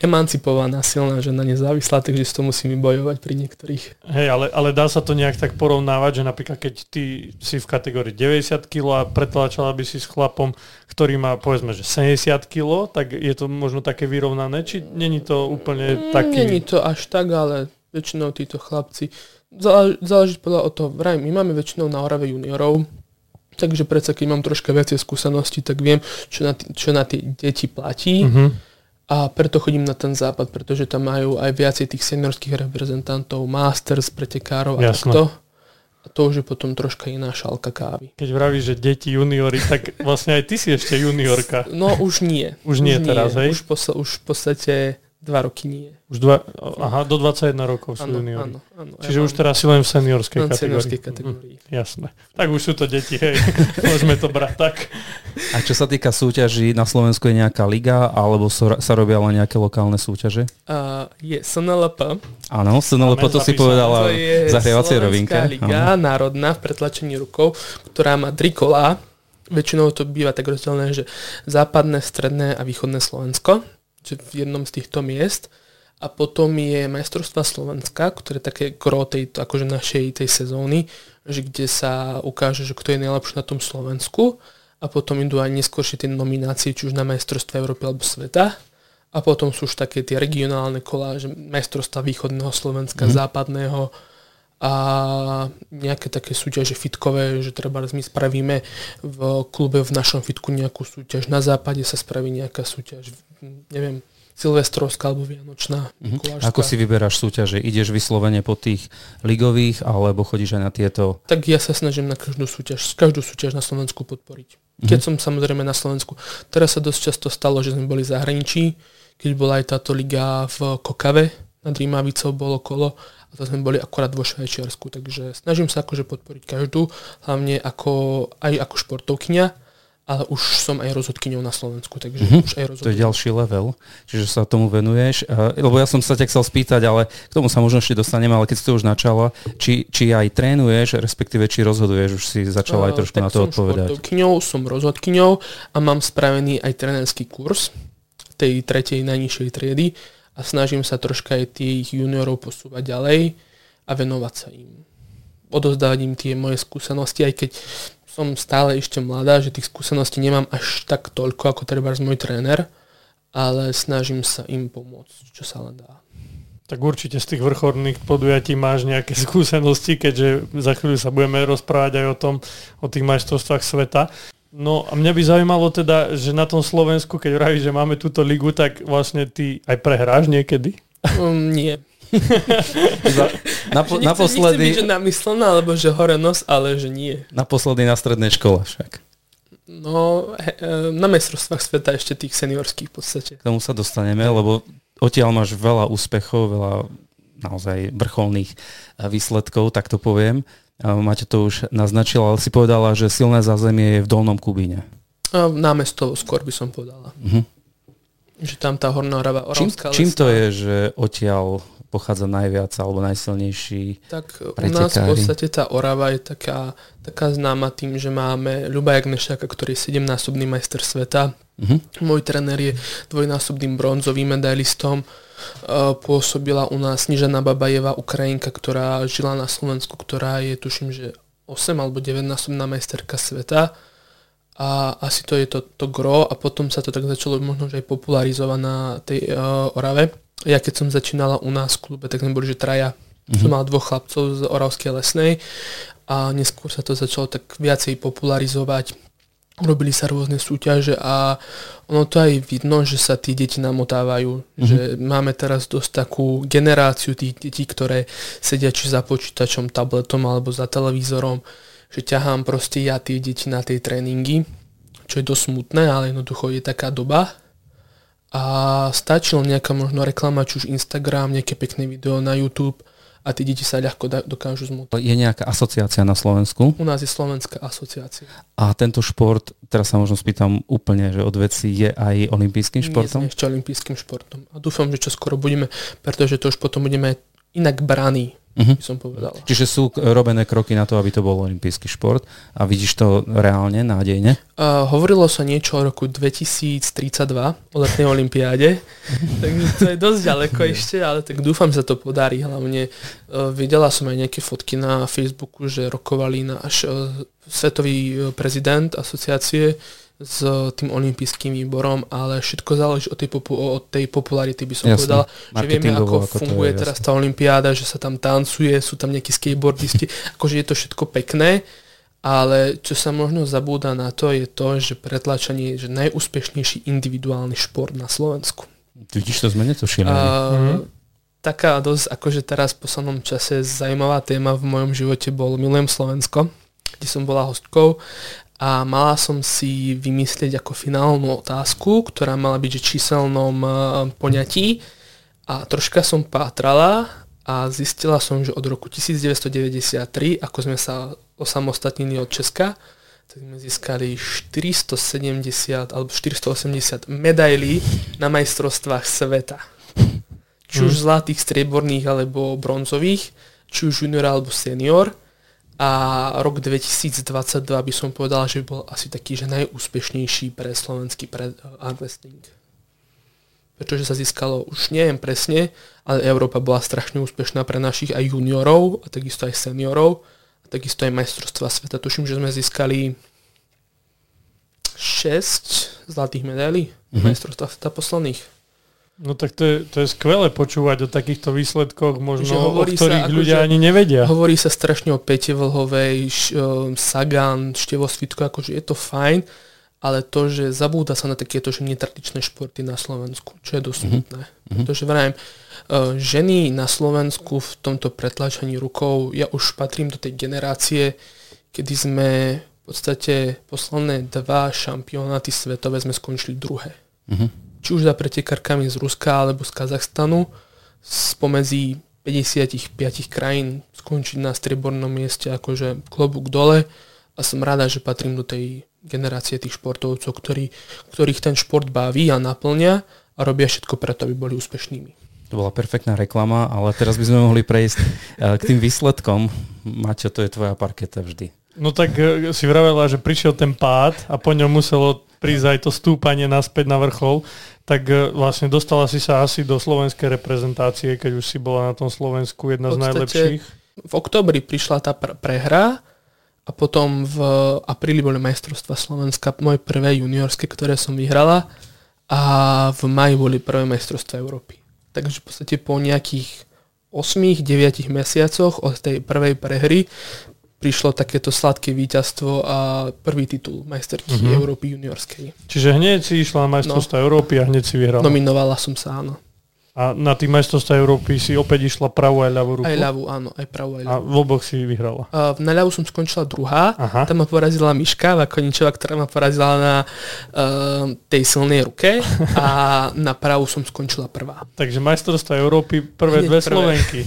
emancipovaná, silná žena, nezávislá, takže si to musím vybojovať pri niektorých. Hej, ale dá sa to nejak tak porovnávať, že napríklad keď ty si v kategórii 90 kg a pretláčala by si s chlapom, ktorý má povedzme, že 70 kg, tak je to možno také vyrovnané? Či není to úplne taký? Není to až tak, ale väčšinou títo chlapci záleží podľa o toho. Vraj, my máme väčšinou na Orave juniorov, takže predsa keď mám troška viacej skúsenosti, tak viem, čo na tie deti platí. A preto chodím na ten západ, pretože tam majú aj viacej tých seniorských reprezentantov, masters, pretekárov a takto. A A to už je potom troška iná šálka kávy. Keď vravíš, že deti, juniori, tak vlastne aj ty si ešte juniorka. No už nie. Už nie teraz, hej? Už v podstate 2 roky nie. Do 21 rokov sú juniori. Áno, čiže už teraz si len v seniorskej kategórii. Jasné. Tak už sú to deti, hej. Môžeme to brať tak. A čo sa týka súťaží, na Slovensku je nejaká liga, alebo sa robia len nejaké lokálne súťaže? Je SNLV. Áno, SNLV, to si povedala v zahrievacej rovinke. To je Slovenská liga národná v pretlačení rukou, ktorá má 3 kolá. Väčšinou to býva tak rozdielne, že západné, stredné a východné Slovensko. V jednom z týchto miest. A potom je majstrovstvá Slovenska, ktoré také gro tejto, akože našej tej sezóny, že kde sa ukáže, že kto je najlepší na tom Slovensku. A potom idú aj neskôršie tie nominácie, či už na majstrovstvá Európy alebo sveta. A potom sú už také tie regionálne kolá, že majstrovstvá východného Slovenska, západného a nejaké také súťaže fitkové, že treba my spravíme v klube v našom fitku nejakú súťaž. Na západe sa spraví nejaká súťaž, neviem, silvestrovská alebo vianočná. Ako si vyberáš súťaže? Ideš vyslovene po tých ligových alebo chodíš aj na tieto? Tak ja sa snažím na každú súťaž na Slovensku podporiť. Keď som samozrejme na Slovensku. Teraz sa dosť často stalo, že sme boli v zahraničí, keď bola aj táto liga v Kokave, nad Rímavicou bolo kolo, a to sme boli akorát vo Švajčiarsku, takže snažím sa akože podporiť každú, hlavne aj ako športovkyňa, ale už som aj rozhodkyňou na Slovensku, takže už aj rozhodkyňou. To je ďalší level, čiže sa tomu venuješ, lebo ja som sa ťa chcel spýtať, ale k tomu sa možno ešte dostaneme, ale keď si to už načala, či aj trénuješ, respektíve či rozhoduješ, už si začala aj trošku na to odpovedať. Som rozhodkyňou a mám spravený aj trénerský kurz tej tretej najnižšej triedy, a snažím sa troška aj tých juniorov posúvať ďalej a venovať sa im. Odozdávať im tie moje skúsenosti, aj keď som stále ešte mladá, že tých skúseností nemám až tak toľko, ako treba môj tréner, ale snažím sa im pomôcť, čo sa len dá. Tak určite z tých vrcholných podujatí máš nejaké skúsenosti, keďže za chvíľu sa budeme rozprávať aj o tých majstrovstvách sveta. No a mňa by zaujímalo teda, že na tom Slovensku, keď vravíš, že máme túto ligu, tak vlastne ty aj prehráš niekedy? Nie. Naposledy... Nechcem byť, že namyslená, alebo že hore nos, ale že nie. Naposledy na strednej škole však. No, na majstrovstvách sveta ešte tých seniorských v podstate. K tomu sa dostaneme, lebo odtiaľ máš veľa úspechov, veľa naozaj vrcholných výsledkov, tak to poviem. Maťo to už naznačila, ale si povedala, že silné zázemie je v Dolnom Kubíne. Námestovo skôr by som povedala. Že tam tá horná Orava, Oravská lesná. Čím to je, že odtiaľ pochádza najviac alebo najsilnejší pretekári? Tak u nás v podstate tá Orava je taká známa tým, že máme Ľuba Jagnešáka, ktorý je 7-násobný majster sveta. Môj trenér je 2-násobným bronzovým medailistom. Pôsobila u nás Snežana Babajeva, Ukrajinka, ktorá žila na Slovensku, ktorá je, tuším, že 8 alebo 9-násobná majsterka sveta, a asi to je to gro, a potom sa to tak začalo možno že aj popularizovať na tej Orave. Ja keď som začínala u nás v klube, tak sme boli, že traja. Som mal 2 chlapcov z Oravskej lesnej a neskôr sa to začalo tak viacej popularizovať. Robili sa rôzne súťaže a ono to aj vidno, že sa tí deti namotávajú. Že máme teraz dosť takú generáciu tých detí, ktoré sedia či za počítačom, tabletom alebo za televízorom, že ťahám proste ja tie deti na tie tréningy, čo je dosť smutné, ale jednoducho je taká doba. A stačilo nejaká možno reklama, či už Instagram, nejaké pekné video na YouTube, a tí deti sa ľahko dokážu zmotiť. Je nejaká asociácia na Slovensku? U nás je Slovenská asociácia. A tento šport, teraz sa možno spýtam úplne, že od veci, je aj olympijským športom? Nie, ešte olympijským športom. A dúfam, že čo skoro budeme, pretože to už potom budeme inak braní, by som povedala. Čiže sú robené kroky na to, aby to bol olympijský šport, a vidíš to reálne, nádejne? Hovorilo sa niečo o roku 2032, o letnej olympiáde, takže to je dosť ďaleko ešte, ale tak dúfam, že sa to podarí. Hlavne videla som aj nejaké fotky na Facebooku, že rokovali náš svetový prezident asociácie s tým olympijským výborom, ale všetko záleží od tej popularity, by som povedala, že vieme, ako funguje teraz tá olympiáda, že sa tam tancuje, sú tam nejakí skateboardisti, akože je to všetko pekné, ale čo sa možno zabúda na to, je to, že pretláčanie je najúspešnejší individuálny šport na Slovensku. Vidíš to zmene, to šílené. taká dosť akože teraz v poslednom čase zaujímavá téma v mojom živote bol Milujem Slovensko, kde som bola hostkou a mala som si vymyslieť ako finálnu otázku, ktorá mala byť v číselnom poňatí a troška som pátrala a zistila som, že od roku 1993, ako sme sa osamostatnili od Česka, tak sme získali 470 alebo 480 medailí na majstrovstvách sveta. Či už zlatých, strieborných alebo bronzových, či už junior alebo senior. A rok 2022 by som povedal, že bol asi taký, že najúspešnejší pre slovenský arm wrestling. Pretože sa získalo, už neviem presne, ale Európa bola strašne úspešná pre našich aj juniorov, a takisto aj seniorov, a takisto aj majstrovstvá sveta. Tuším, že sme získali 6 zlatých medailí majstrovstvá sveta posledných. No tak to je skvelé počúvať o takýchto výsledkoch, možno o ktorých ľudia ani nevedia. Hovorí sa strašne o Pete Vlhovej, Sagan, Števo Svitko, akože je to fajn, ale to, že zabúda sa na takéto že netradičné športy na Slovensku, čo je dosť smutné. Pretože vrajím, ženy na Slovensku v tomto pretláčaní rukou, ja už patrím do tej generácie, kedy sme v podstate posledné dva šampionáty svetové sme skončili druhé. Či už za pretekárkami z Ruska alebo z Kazachstanu, spomedzi 55 krajín skončiť na striebornom mieste akože klobúk dole a som rada, že patrím do tej generácie tých športovcov, ktorých ten šport baví a naplňa a robia všetko preto, aby boli úspešnými. To bola perfektná reklama, ale teraz by sme mohli prejsť k tým výsledkom. Maťo, to je tvoja parketa vždy. No tak si vravela, že prišiel ten pád a po ňom muselo prísť aj to stúpanie naspäť na vrchol, tak vlastne dostala si sa asi do slovenskej reprezentácie, keď už si bola na tom Slovensku jedna z najlepších. V októbri prišla tá prehra a potom v apríli boli majstrovstvá Slovenska, moje prvé juniorské, ktoré som vyhrala a v maji boli prvé majstrovstvá Európy. Takže v podstate po nejakých 8-9 mesiacoch od tej prvej prehry prišlo takéto sladké víťazstvo a prvý titul majsterky Európy juniorskej. Čiže hneď si išla na majstrovstvá Európy a hneď si vyhrala. Nominovala som sa, áno. A na tých majstrovstvách Európy si opäť išla pravú aj ľavú ruku? Aj ľavú, áno, aj pravú aj ľavú. A v oboch si vyhrala? Na ľavú som skončila druhá, tam ma porazila Mišká Koničová, ktorá ma porazila na tej silnej ruke a na pravú som skončila prvá. Takže majstrovstvá Európy prvé dve Slovenky.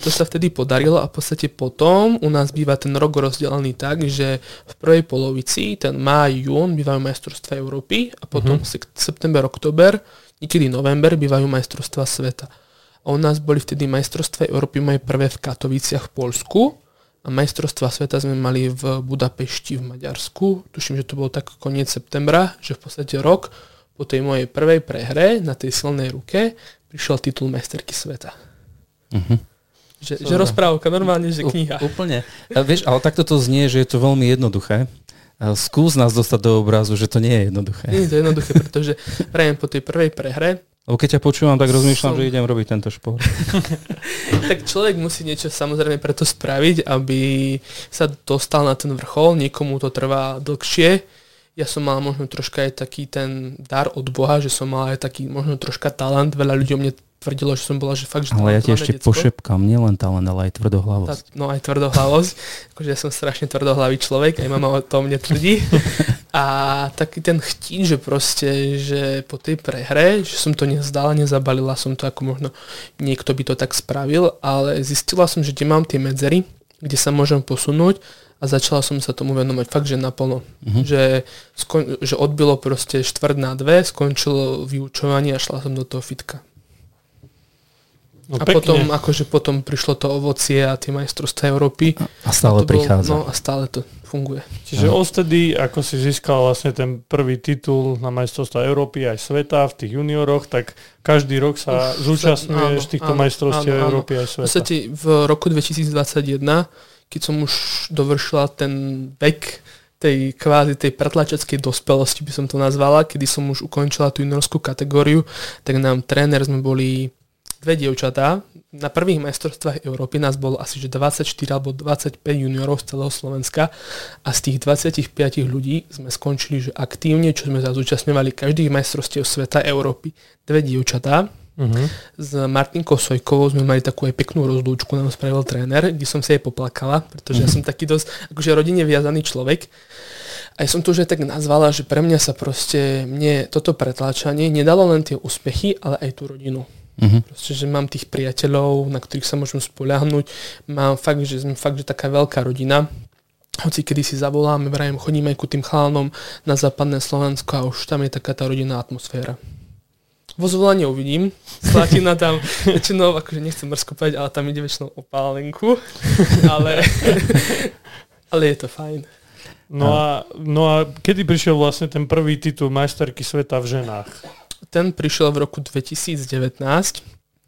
To sa vtedy podarilo a v podstate potom u nás býva ten rok rozdelený tak, že v prvej polovici, ten máj, jún bývajú majstrovstvá Európy a potom september, október, niekedy november bývajú majstrovstvá sveta. A u nás boli vtedy majstrovstvá Európy moje prvé v Katoviciach v Poľsku a majstrovstvá sveta sme mali v Budapešti v Maďarsku. Tuším, že to bolo tak koniec septembra, že v podstate rok po tej mojej prvej prehre na tej silnej ruke prišiel titul majsterky sveta. Že rozprávka, normálne, že kniha. Úplne. Vieš, ale takto to znie, že je to veľmi jednoduché. Skús nás dostať do obrazu, že to nie je jednoduché. Nie je to jednoduché, pretože prajem po tej prvej prehre. Lebo keď ťa počúvam, tak rozmýšľam, že idem robiť tento šport. Tak človek musí niečo samozrejme preto spraviť, aby sa dostal na ten vrchol. Niekomu to trvá dlhšie. Ja som mal možno troška aj taký ten dar od Boha, že som mal aj taký možno troška talent. Veľa ľudí o mne tvrdilo, že som bola, že fakt, že ale ja ti ešte pošepkám, nielen talent, ale aj tvrdohlavosť. No aj tvrdohlavosť, akože ja som strašne tvrdohlavý človek, aj mama o tom netvrdí. A taký ten chtíč, že proste, že po tej prehre, že som to nezdala, nezabalila som to, ako možno niekto by to tak spravil, ale zistila som, že kde mám tie medzery, kde sa môžem posunúť a začala som sa tomu venovať fakt, že naplno. Že odbilo proste 1:15, skončilo vyučovanie a šla som do toho fitka. No, a pekne. Potom, akože potom prišlo to ovocie a tie majstrovstvá Európy. A stále to prichádza. No a stále to funguje. Čiže odtedy, ako si získal vlastne ten prvý titul na majstrovstvá Európy aj sveta v tých junioroch, tak každý rok sa zúčastňuješ týchto majstrovstiev Európy aj sveta. V podstate v roku 2021, keď som už dovršila ten vek tej kvázi tej pretláčackej dospelosti, by som to nazvala, kedy som už ukončila tú juniorskú kategóriu, tak nám tréner sme boli 2 dievčatá. Na prvých majstrovstvách Európy nás bolo asi že 24 alebo 25 juniorov z celého Slovenska a z tých 25 ľudí sme skončili, že aktívne, čo sme zúčastňovali každých majstrovstiev sveta Európy, 2 dievčatá. S Martinkou Sojkovou sme mali takú aj peknú rozlúčku, nám spravil tréner, kde som si aj poplakala, pretože ja som taký dosť akože rodine viazaný človek. Aj som to už tak nazvala, že pre mňa sa proste mne toto pretláčanie nedalo len tie úspechy, ale aj tú rodinu. Proste, že mám tých priateľov, na ktorých sa môžem spoľahnúť. Mám fakt, že sme fakt, že taká veľká rodina. Hoci kedy si zavoláme, vrajem, chodíme aj ku tým chlánom na západné Slovensko a už tam je taká tá rodinná atmosféra. Vo Zvolane uvidím. Slatina tam väčšinou, akože nechcem mrzkopať, ale tam ide väčšinou o pálenku. Ale je to fajn. No a kedy prišiel vlastne ten prvý titul majsterky sveta v ženách? Ten prišiel v roku 2019.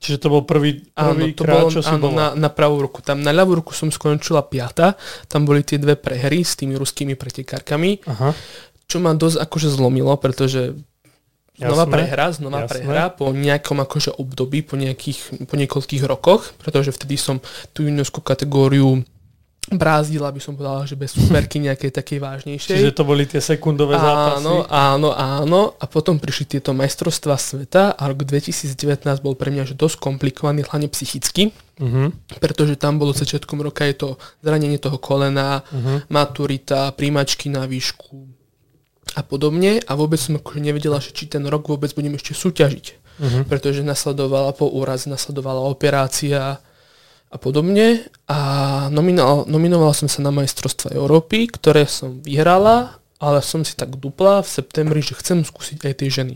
Čiže to bol prvý krát, čo si bol? Áno, na pravú ruku. Tam na ľavú ruku som skončila 5. Tam boli tie dve prehry s tými ruskými pretekárkami, čo ma dosť akože zlomilo, pretože znova prehra po nejakom akože období, po niekoľkých rokoch, pretože vtedy som tú juniorskú kategóriu brázdila, by som povedala, že bez superky nejakej takej vážnejšej. Čiže to boli tie sekundové zápasy? Áno. A potom prišli tieto majstrovstvá sveta a rok 2019 bol pre mňa že dosť komplikovaný, hlavne psychicky, pretože tam bolo začiatkom roka je to zranenie toho kolena, maturita, príjmačky na výšku a podobne. A vôbec som akože nevedela, že či ten rok vôbec budem ešte súťažiť, pretože nasledovala po úraze, nasledovala operácia a podobne. A nominovala som sa na majstrovstvá Európy, ktoré som vyhrala, ale som si tak dupla v septembri, že chcem skúsiť aj tie ženy.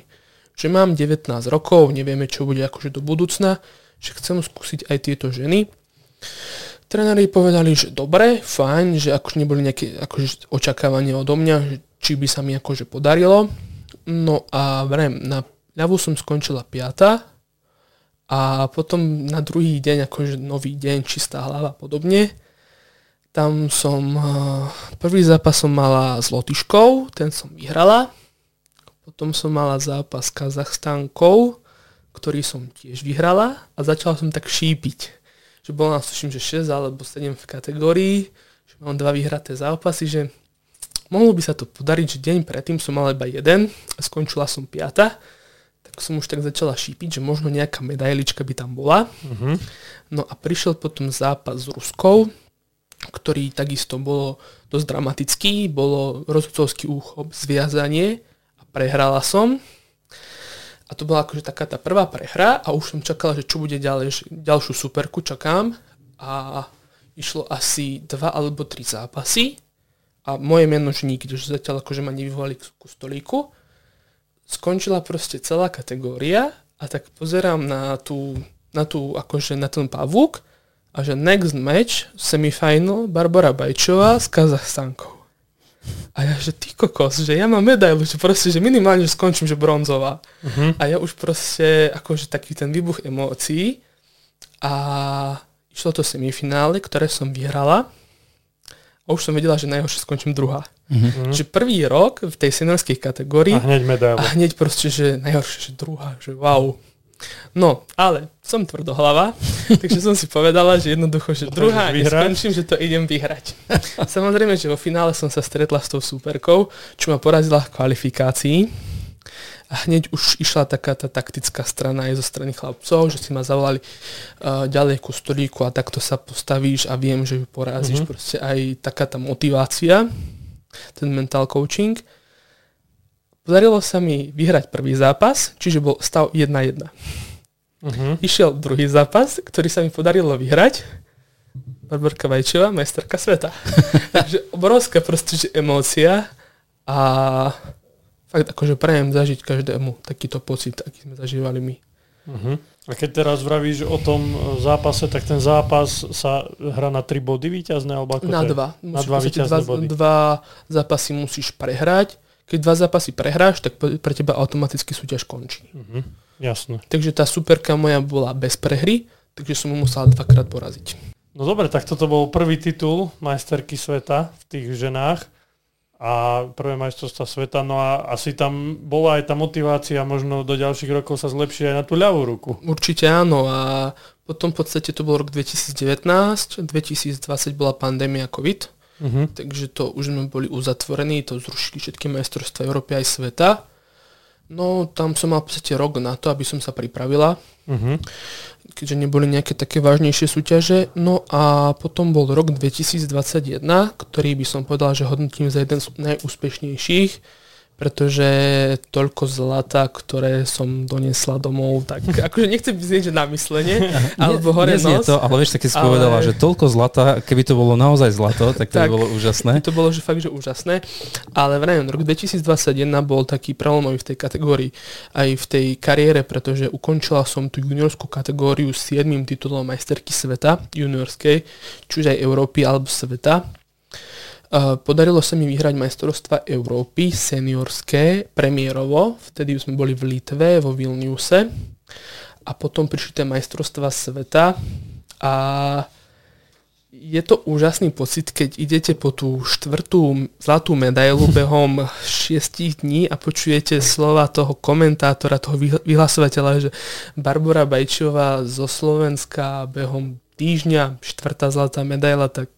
Že mám 19 rokov, nevieme, čo bude akože do budúcna, že chcem skúsiť aj tieto ženy. Tréneri povedali, že dobre, fajn, že akože neboli nejaké akože očakávanie odo mňa, že či by sa mi akože podarilo. No a na ľavú som skončila 5. A potom na druhý deň, akože nový deň, čistá hlava a podobne, tam som prvý zápas som mala s Lotyškou, ten som vyhrala. Potom som mala zápas s Kazachstánkou, ktorý som tiež vyhrala a začala som tak šípiť. Že bolo nás tuším, že 6 alebo 7 v kategórii, že mám 2 vyhraté zápasy, že mohlo by sa to podariť, že deň predtým som mala iba 1 a skončila som 5. Tak som už tak začala šípiť, že možno nejaká medailička by tam bola. No a prišiel potom zápas s Ruskou, ktorý takisto bolo dosť dramatický, bolo rozhodcovský úchop, zviazanie a prehrala som. A to bola akože taká tá prvá prehra a už som čakala, že čo bude ďalej, ďalšiu superku čakám a išlo asi 2 alebo 3 zápasy a moje meno už nikde, že zatiaľ akože ma nevyvolali ku stolíku. Skončila proste celá kategória a tak pozerám na tú akože na ten pavúk a že next match, semifinal Barbora Bajčová s Kazachstankou. A ja, že ty kokos, že ja mám medailu, že proste, že minimálne že skončím, že bronzová. A ja už proste akože taký ten výbuch emócií a išlo to semifinále, ktoré som vyhrala. A už som vedela, že najhoršie skončím 2. Že prvý rok v tej seniorskej kategórii a hneď medaľu. A hneď proste, že najhoršie, že 2. Že wow. No, ale som tvrdohlava, takže som si povedala, že jednoducho, že 2. neskončím, že to idem vyhrať. Samozrejme, že vo finále som sa stretla s tou súperkou, čo ma porazila v kvalifikácii. A hneď už išla taká tá taktická strana aj zo strany chlapcov, že si ma zavolali ďalej ku stolíku a takto sa postavíš a viem, že ju porazíš. Proste aj taká tá motivácia, ten mental coaching. Podarilo sa mi vyhrať prvý zápas, čiže bol stav 1-1. Išiel druhý zápas, ktorý sa mi podarilo vyhrať. Barborka Bajčová, majsterka sveta. Takže obrovská proste emócia a fakt akože prajem zažiť každému takýto pocit, aký sme zažívali my. A keď teraz vravíš o tom zápase, tak ten zápas sa hrá na 3 body víťazné? Alebo ako na 2. Na 2 víťazné body. 2 zápasy musíš prehrať. Keď 2 zápasy prehráš, tak pre teba automaticky súťaž končí. Jasné. Takže tá superka moja bola bez prehry, takže som ju musela 2-krát poraziť. No dobre, tak toto bol prvý titul majsterky sveta v tých ženách a prvé majstrovstvá sveta, no a asi tam bola aj tá motivácia, možno do ďalších rokov sa zlepší aj na tú ľavú ruku. Určite áno a potom v podstate to bol rok 2019, 2020 bola pandémia COVID, takže to už sme boli uzatvorení, to zrušili všetky majstrovstvá Európy aj sveta No, tam som mal v podstate rok na to, aby som sa pripravila, keďže neboli nejaké také vážnejšie súťaže. No a potom bol rok 2021, ktorý by som povedal, že hodnotím za jeden z najúspešnejších, pretože toľko zlata, ktoré som doniesla domov, tak akože nechcem byť, že namyslenie, alebo hore nos. To, ale vieš, tak si povedala, že toľko zlata, keby to bolo naozaj zlato, tak to by bolo úžasné. To bolo, že fakt, že úžasné. Ale vrajím, rok 2021 bol taký prelomový v tej kategórii, aj v tej kariére, pretože ukončila som tú juniorskú kategóriu s 7. titulom majsterky sveta, juniorskej, či už aj Európy, alebo sveta. Podarilo sa mi vyhrať majstrovstvá Európy seniorské, premiérovo. Vtedy sme boli v Litve, vo Vilniuse. A potom prišli tie majstrovstvá sveta. A je to úžasný pocit, keď idete po tú 4. zlatú medailu behom 6 dní a počujete slova toho komentátora, toho vyhlasovateľa, že Barbora Bajčiová zo Slovenska behom týždňa, 4. zlatá medaila, tak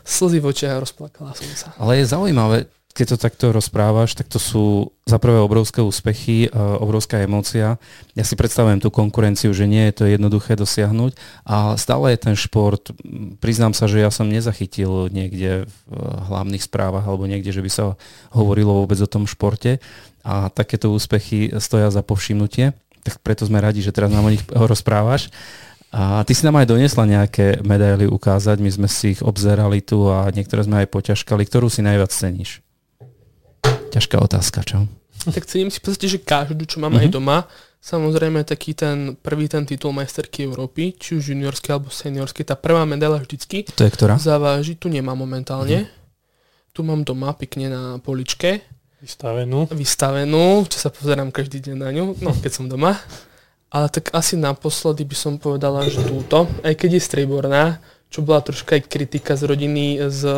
slzy v očiach a rozplakala som sa. Ale je zaujímavé, keď to takto rozprávaš, tak to sú za prvé obrovské úspechy, obrovská emócia. Ja si predstavujem tú konkurenciu, že nie je to jednoduché dosiahnuť a stále je ten šport, priznám sa, že ja som nezachytil niekde v hlavných správach alebo niekde, že by sa hovorilo vôbec o tom športe a takéto úspechy stoja za povšimnutie, tak preto sme radi, že teraz nám o nich rozprávaš. A ty si nám aj doniesla nejaké medaily ukázať, my sme si ich obzerali tu a niektoré sme aj poťažkali. Ktorú si najviac ceníš? Ťažká otázka, čo? Tak cením si v podstate, že každú, čo mám aj doma. Samozrejme taký ten prvý ten titul majsterky Európy, či už juniorský alebo seniorský. Tá prvá medaila vždycky. To je ktorá? Zaváži, tu nemám momentálne. Tu mám doma pekne na poličke. Vystavenú, čo sa pozerám každý deň na ňu, no keď som doma. Ale tak asi naposledy by som povedala, že túto, aj keď je strieborná, čo bola troška aj kritika z rodiny, z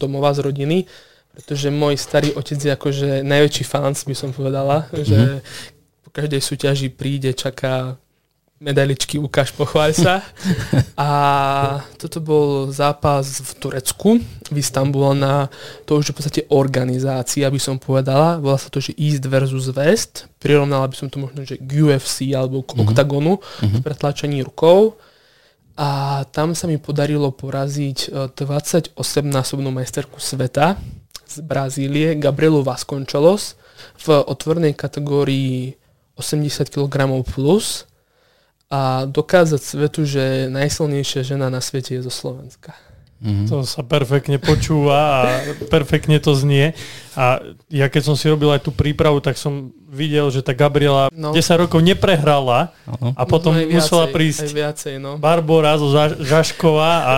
domova, z rodiny, pretože môj starý otec je akože najväčší fans, by som povedala, že po každej súťaži príde, čaká medailičky, ukáž, pochváľ sa. A toto bol zápas v Turecku, v Istanbule, na to už v podstate organizácia, by som povedala. Volá sa to, že East versus West. Prirovnala by som to možno, že k UFC alebo k Oktagonu v pretláčaní rukou. A tam sa mi podarilo poraziť 28-násobnú majsterku sveta z Brazílie, Gabrielu Vasconcelos v otvornej kategórii 80 kg plus. A dokázať svetu, že najsilnejšia žena na svete je zo Slovenska. To sa perfektne počúva a perfektne to znie. A ja keď som si robil aj tú prípravu, tak som videl, že tá Gabriela 10 rokov neprehrala a potom musela prísť Barbora zo Žašková a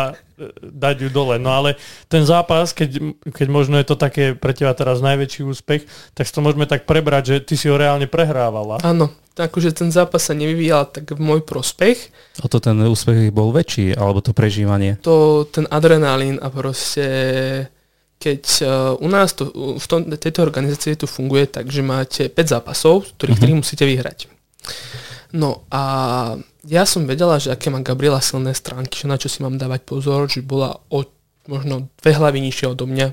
dať ju dole. No ale ten zápas, keď možno je to také pre teba teraz najväčší úspech, tak to môžeme tak prebrať, že ty si ho reálne prehrávala. Áno. Takže ten zápas sa nevyvíjal tak v môj prospech. A to ten úspech bol väčší, alebo to prežívanie? To ten adrenalín a proste keď u nás to, v tejto organizácii to funguje tak, že máte 5 zápasov, ktorých musíte vyhrať. No a ja som vedela, že aké má Gabriela silné stránky, že na čo si mám dávať pozor, že bola možno 2 hlavy nižšie odo mňa.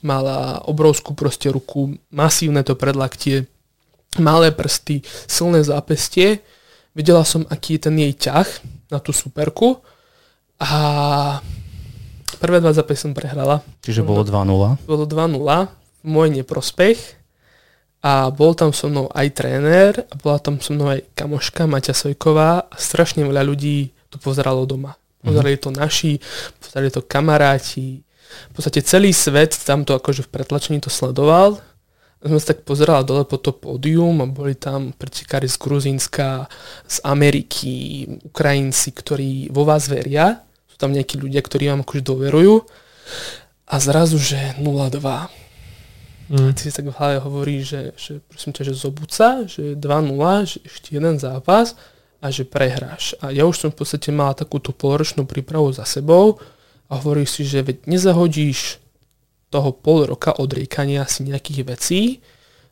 Mala obrovskú proste ruku, masívne to predlaktie, malé prsty, silné zápestie. Videla som, aký je ten jej ťah na tú superku a prvé 2 zápasy som prehrala. Čiže bolo 2-0? Bolo 2-0, môj neprospech a bol tam so mnou aj tréner a bola tam so mnou aj kamoška Maťa Sojková a strašne veľa ľudí to pozeralo doma. Pozerali to naši, pozerali to kamaráti, v podstate celý svet tam to akože v pretlačení to sledoval. Sme sa tak pozerali dole po to pódium a boli tam pretekári z Gruzínska, z Ameriky, Ukrajinci, ktorí vo vás veria. Sú tam nejakí ľudia, ktorí vám akože doverujú. A zrazu, že 0-2. A ty si tak v hlave hovorí, že prosím ťa, že zobuď sa, že 2-0, že ešte jeden zápas a že prehráš. A ja už som v podstate mala takúto polročnú prípravu za sebou a hovorí si, že veď nezahodíš toho pol roka odriekania si nejakých vecí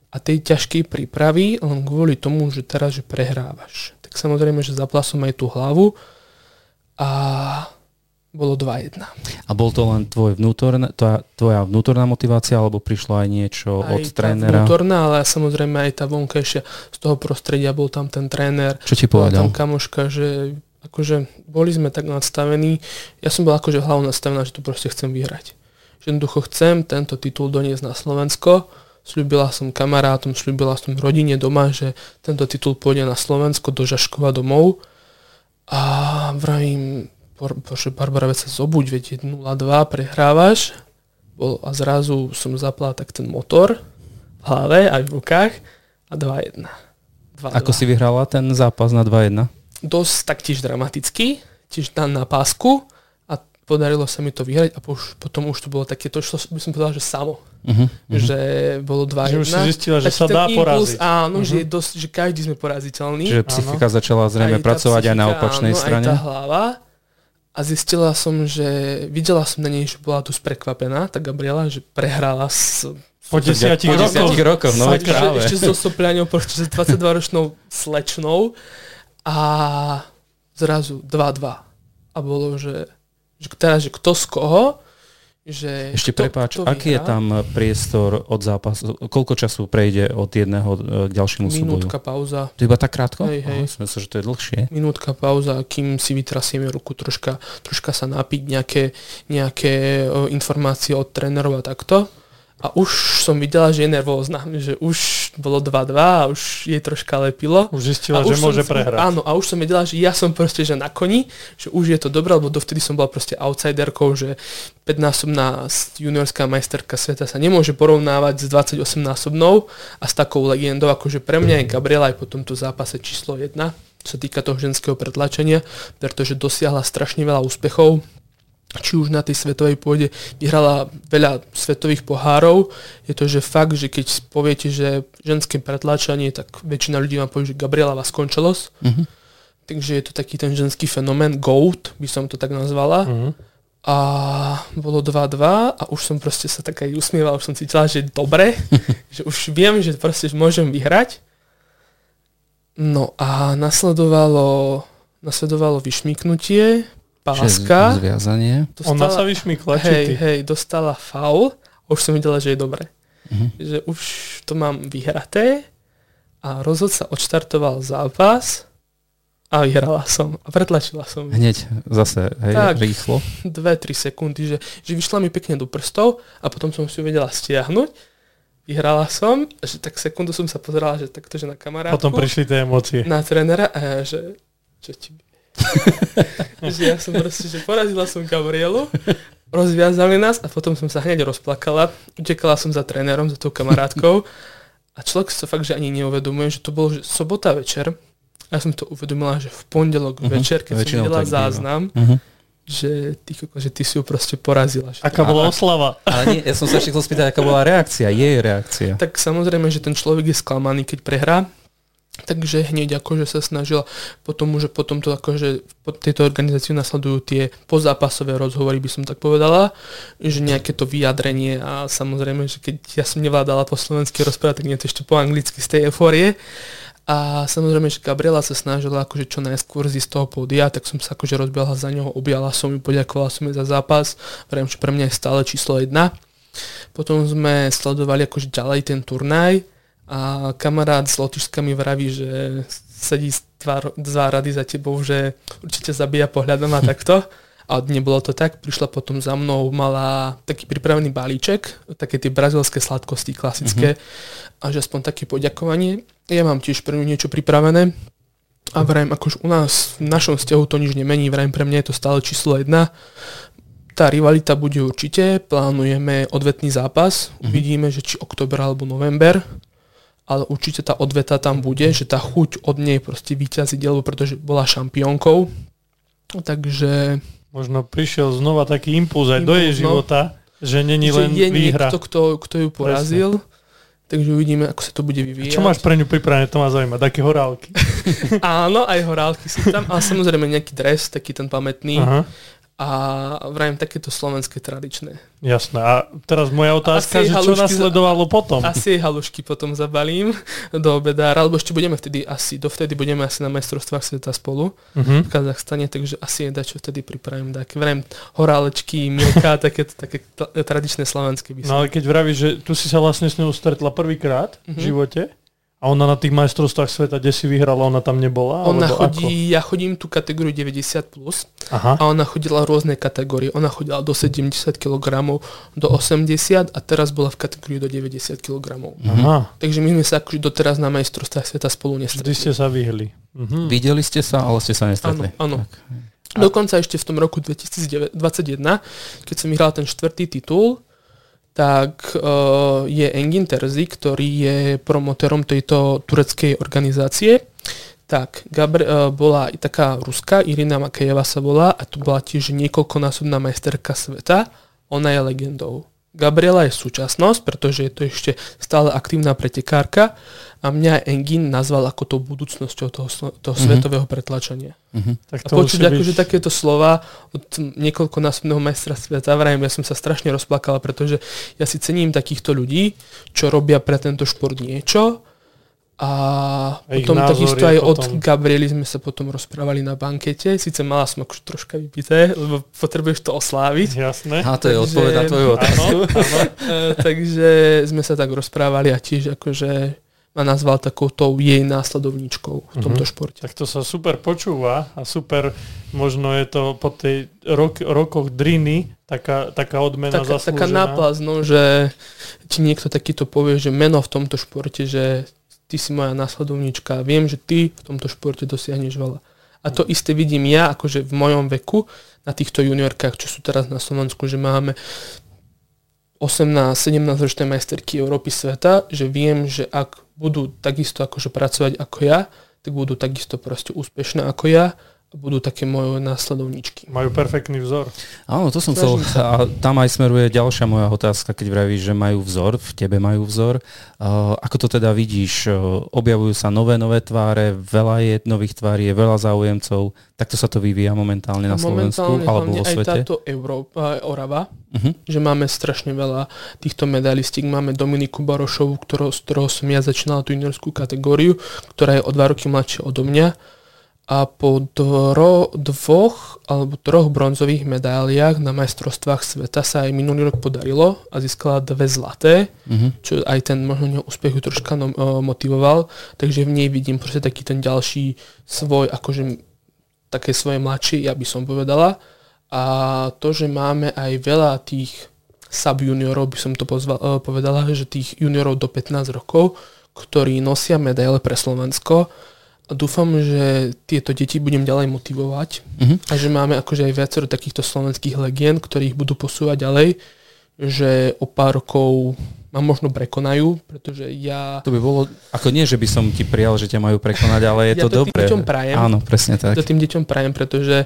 a tej ťažkej prípravy len kvôli tomu, že teraz že prehrávaš. Tak samozrejme, že zapla som aj tú hlavu a Bolo 2-1. A bol to len tvoja vnútorná motivácia, alebo prišlo aj niečo od trénera? Aj vnútorná, ale samozrejme aj tá vonkajšia z toho prostredia, bol tam ten tréner. Čo ti povedal? Bola tam kamoška, že akože boli sme tak nadstavení. Ja som bol akože hlavou nastavená, že tu proste chcem vyhrať. Že jednoducho chcem tento titul doniesť na Slovensko. Sľúbila som kamarátom, sľúbila som rodine doma, že tento titul pôjde na Slovensko, do Žaškova domov. A vravím... Barbora, veď sa zobuď, veď 0-2, prehrávaš. A zrazu som zapla tak ten motor v hlave aj v rukách a 2-1. Ako si vyhrala ten zápas na 2-1? Dosť taktiež dramaticky, tiež na pásku a podarilo sa mi to vyhrať a potom už to bolo také, to šlo, by som povedal, že samo. Uh-huh, uh-huh. Že bolo 2-1. Že už si zistila, že sa dá poraziť. Áno, uh-huh. Že, dosť, že každý sme poraziteľní. Čiže psychika začala zrejme pracovať aj na opačnej strane. Aj tá hlava. A zistila som, že videla som na nej, že bola dosť prekvapená, tá Gabriela, že prehrála po 10 rokoch, no veď práve. Ešte so sopľaňou, proste 22-ročnou slečnou a zrazu 2-2. A bolo, že teraz, že kto z koho, že ešte prepáč, aký je tam priestor od zápasu? Koľko času prejde od jedného k ďalšiemu súboju? Minútka pauza. To iba tak krátko? Hej. Myslím, že to je dlhšie. Minútka pauza, kým si vytrasieme ruku, troška sa napiť, nejaké informácie od trénerov a takto. A už som videla, že je nervózna, že už bolo 2-2 a už jej troška lepilo. Už zistila, že môže prehrať. Áno, a už som vedela, že ja som proste že na koni, že už je to dobré, lebo dovtedy som bola proste outsiderkou, že 5-násobná juniorská majsterka sveta sa nemôže porovnávať s 28-násobnou a s takou legendou, akože pre mňa je Gabriela aj po tomto zápase číslo 1, čo sa týka toho ženského pretlačenia, pretože dosiahla strašne veľa úspechov. Či už na tej svetovej pôde vyhrala veľa svetových pohárov, je to, že fakt, že keď poviete, že ženské pretláčanie, tak väčšina ľudí vám povie, že Gabriela Vasconcelos. Mm-hmm. Takže je to taký ten ženský fenomén, GOAT, by som to tak nazvala. Mm-hmm. A bolo 2-2 a už som proste sa tak aj usmieval, už som cítila, že dobre, že už viem, že proste môžem vyhrať. No a nasledovalo vyšmyknutie, páska. Ona sa vyšmykla, či ty? Hej, dostala faul. Už som videla, že je dobre. Uh-huh. Že už to mám vyhraté. A rozhodca odštartoval zápas a vyhrala som. A pretlačila som. Hneď zase, hej, tak, rýchlo. 2-3 sekundy, že vyšla mi pekne do prstov a potom som si ju vedela stiahnuť. Vyhrala som, že tak sekundu som sa pozerala, že takto, že na kamarátku. Potom prišli tie emócie. Na trénera a že čo ti... Že ja som proste, že porazila som Gabrielu, rozviazali nás a potom som sa hneď rozplakala, utekala som za trénerom, za tou kamarátkou a človek sa fakt, že ani neuvedomuje, že to bolo že sobota večer a ja som to uvedomila, že v pondelok večer, keď som videla záznam, že ty si ju proste porazila. Aká bola oslava. Ale nie, ja som sa ešte chcel spýtať, aká bola reakcia, jej reakcia. Tak samozrejme, že ten človek je sklamaný, keď prehrá. Takže hneď akože sa snažila potom to akože po tejto organizácii nasledujú tie pozápasové rozhovory, by som tak povedala, že nejaké to vyjadrenie a samozrejme, že keď ja som nevládala po slovensky rozprávať, tak nie to ešte po anglicky z tej eufórie. A samozrejme, že Gabriela sa snažila akože čo najskôr z toho pódia, tak som sa akože rozbiala za ňoho, objala som ju, poďakovala som jej za zápas, vrajím, že pre mňa je stále číslo 1. Potom sme sledovali akože ďalej ten turnaj. A kamarát s Lotyšskami vraví, že sedí dva rady za tebou, že určite zabíja pohľadom a takto. A nebolo to tak. Prišla potom za mnou, mala taký pripravený balíček, také tie brazilské sladkosti klasické. Mm-hmm. A že aspoň také poďakovanie. Ja mám tiež pre ňu niečo pripravené. A vrajím, akož u nás v našom vzťahu to nič nemení. Vrajím, pre mňa je to stále číslo 1. Tá rivalita bude určite. Plánujeme odvetný zápas. Uvidíme, že či október alebo november. Ale určite tá odveta tam bude, že tá chuť od nej proste vyťazí dielo, pretože bola šampiónkou. Takže... Možno prišiel znova taký impuls aj do jej života, že není len je výhra. Je niekto, kto ju porazil. Presne. Takže uvidíme, ako sa to bude vyvíjať. A čo máš pre ňu pripravené, to ma zaujíma, také horálky. Áno, aj horálky sú tam, ale samozrejme nejaký dres, taký ten pamätný. Aha. A a vrajím takéto slovenské tradičné. Jasné. A teraz moja otázka, že čo nasledovalo potom? Asi halušky potom zabalím do obeda, alebo ešte budeme vtedy asi, dovtedy budeme asi na majstrovstvách sveta spolu v Kazachstane, takže asi je dačo vtedy pripravím také. Vrajím horálečky, mlieka, také tradičné slovenské by som. No ale keď vravíš, že tu si sa vlastne s ňou stretla prvýkrát v živote, a ona na tých majstrovstvách sveta, kde si vyhrala, ona tam nebola? Ona chodí, ja chodím tú kategóriu 90+. Aha. A ona chodila rôzne kategórie. Ona chodila do 70 kg, do 80 a teraz bola v kategórii do 90 kg. Aha. Takže my sme sa akože doteraz na majstrovstvách sveta spolu nestretli. Vždy ste sa vyhli. Mhm. Videli ste sa, ale ste sa nestretli. Áno, áno. Dokonca ešte v tom roku 2021, keď som vyhrala ten 4. titul, tak je Engin Terzi, ktorý je promotérom tejto tureckej organizácie. Tak, bola i taká ruská, Irina Makejeva sa volá, a tu bola tiež niekoľkonásobná majsterka sveta. Ona je legendou. Gabriela je súčasnosť, pretože je to ešte stále aktívna pretekárka a mňa Engin nazval ako tou budúcnosťou toho svetového pretlačenia. Tak to a počuť akože takéto slova od niekoľkonásobného majstra sveta, vrajím, ja som sa strašne rozplakala, pretože ja si cením takýchto ľudí, čo robia pre tento šport niečo. A potom takisto aj od Gabriely sme sa potom rozprávali na bankete. Sice mala som akože troška vypité, lebo potrebuješ to osláviť. Jasné. A to je odpoveď na tvoju otázku. Takže sme sa tak rozprávali a tiež akože ma nazval takoutou jej následovníčkou v tomto športe. Tak to sa super počúva a super, možno je to po tej rokoch driny taká odmena zaslúžená. Taká náplaz, no, že ti niekto takýto povie, že meno v tomto športe, že ty si moja následovníčka, viem, že ty v tomto športe dosiahneš veľa. A to isté vidím ja, akože v mojom veku, na týchto juniorkách, čo sú teraz na Slovensku, že máme 18-17 ročné majsterky Európy sveta, že viem, že ak budú takisto akože pracovať ako ja, tak budú takisto proste úspešné ako ja, budú také moje následovničky. Majú perfektný vzor. Áno, to som chcel. A tam aj smeruje ďalšia moja otázka, keď vravíš, že majú vzor, v tebe majú vzor. Ako to teda vidíš? Objavujú sa nové tváre, veľa je nových tvári, je veľa záujemcov. Takto sa to vyvíja momentálne na Slovensku alebo vo svete? Aj táto Európa, Orava, že máme strašne veľa týchto medalistík. Máme Dominiku Barošovu, z ktorého som ja začínala tú juniorskú kategóriu, ktorá je o 2 roky mladšia odo mňa. A po dvoch alebo troch bronzových medáliách na majstrovstvách sveta sa aj minulý rok podarilo a získala 2 zlaté, čo aj ten možno neúspech ju troška motivoval, takže v nej vidím proste taký ten ďalší svoj, akože také svoje mladšie, ja by som povedala. A to, že máme aj veľa tých subjuniorov, by som to povedala, že tých juniorov do 15 rokov, ktorí nosia medaile pre Slovensko, a dúfam, že tieto deti budem ďalej motivovať a že máme akože aj viacero takýchto slovenských legend, ktorých budú posúvať ďalej, že o pár rokov ma možno prekonajú, pretože ja... To by bolo, ako nie, že by som ti prijal, že ťa majú prekonať, ale je ja to dobré. Ja to tým deťom prajem. Áno, presne tak. To tým deťom prajem, pretože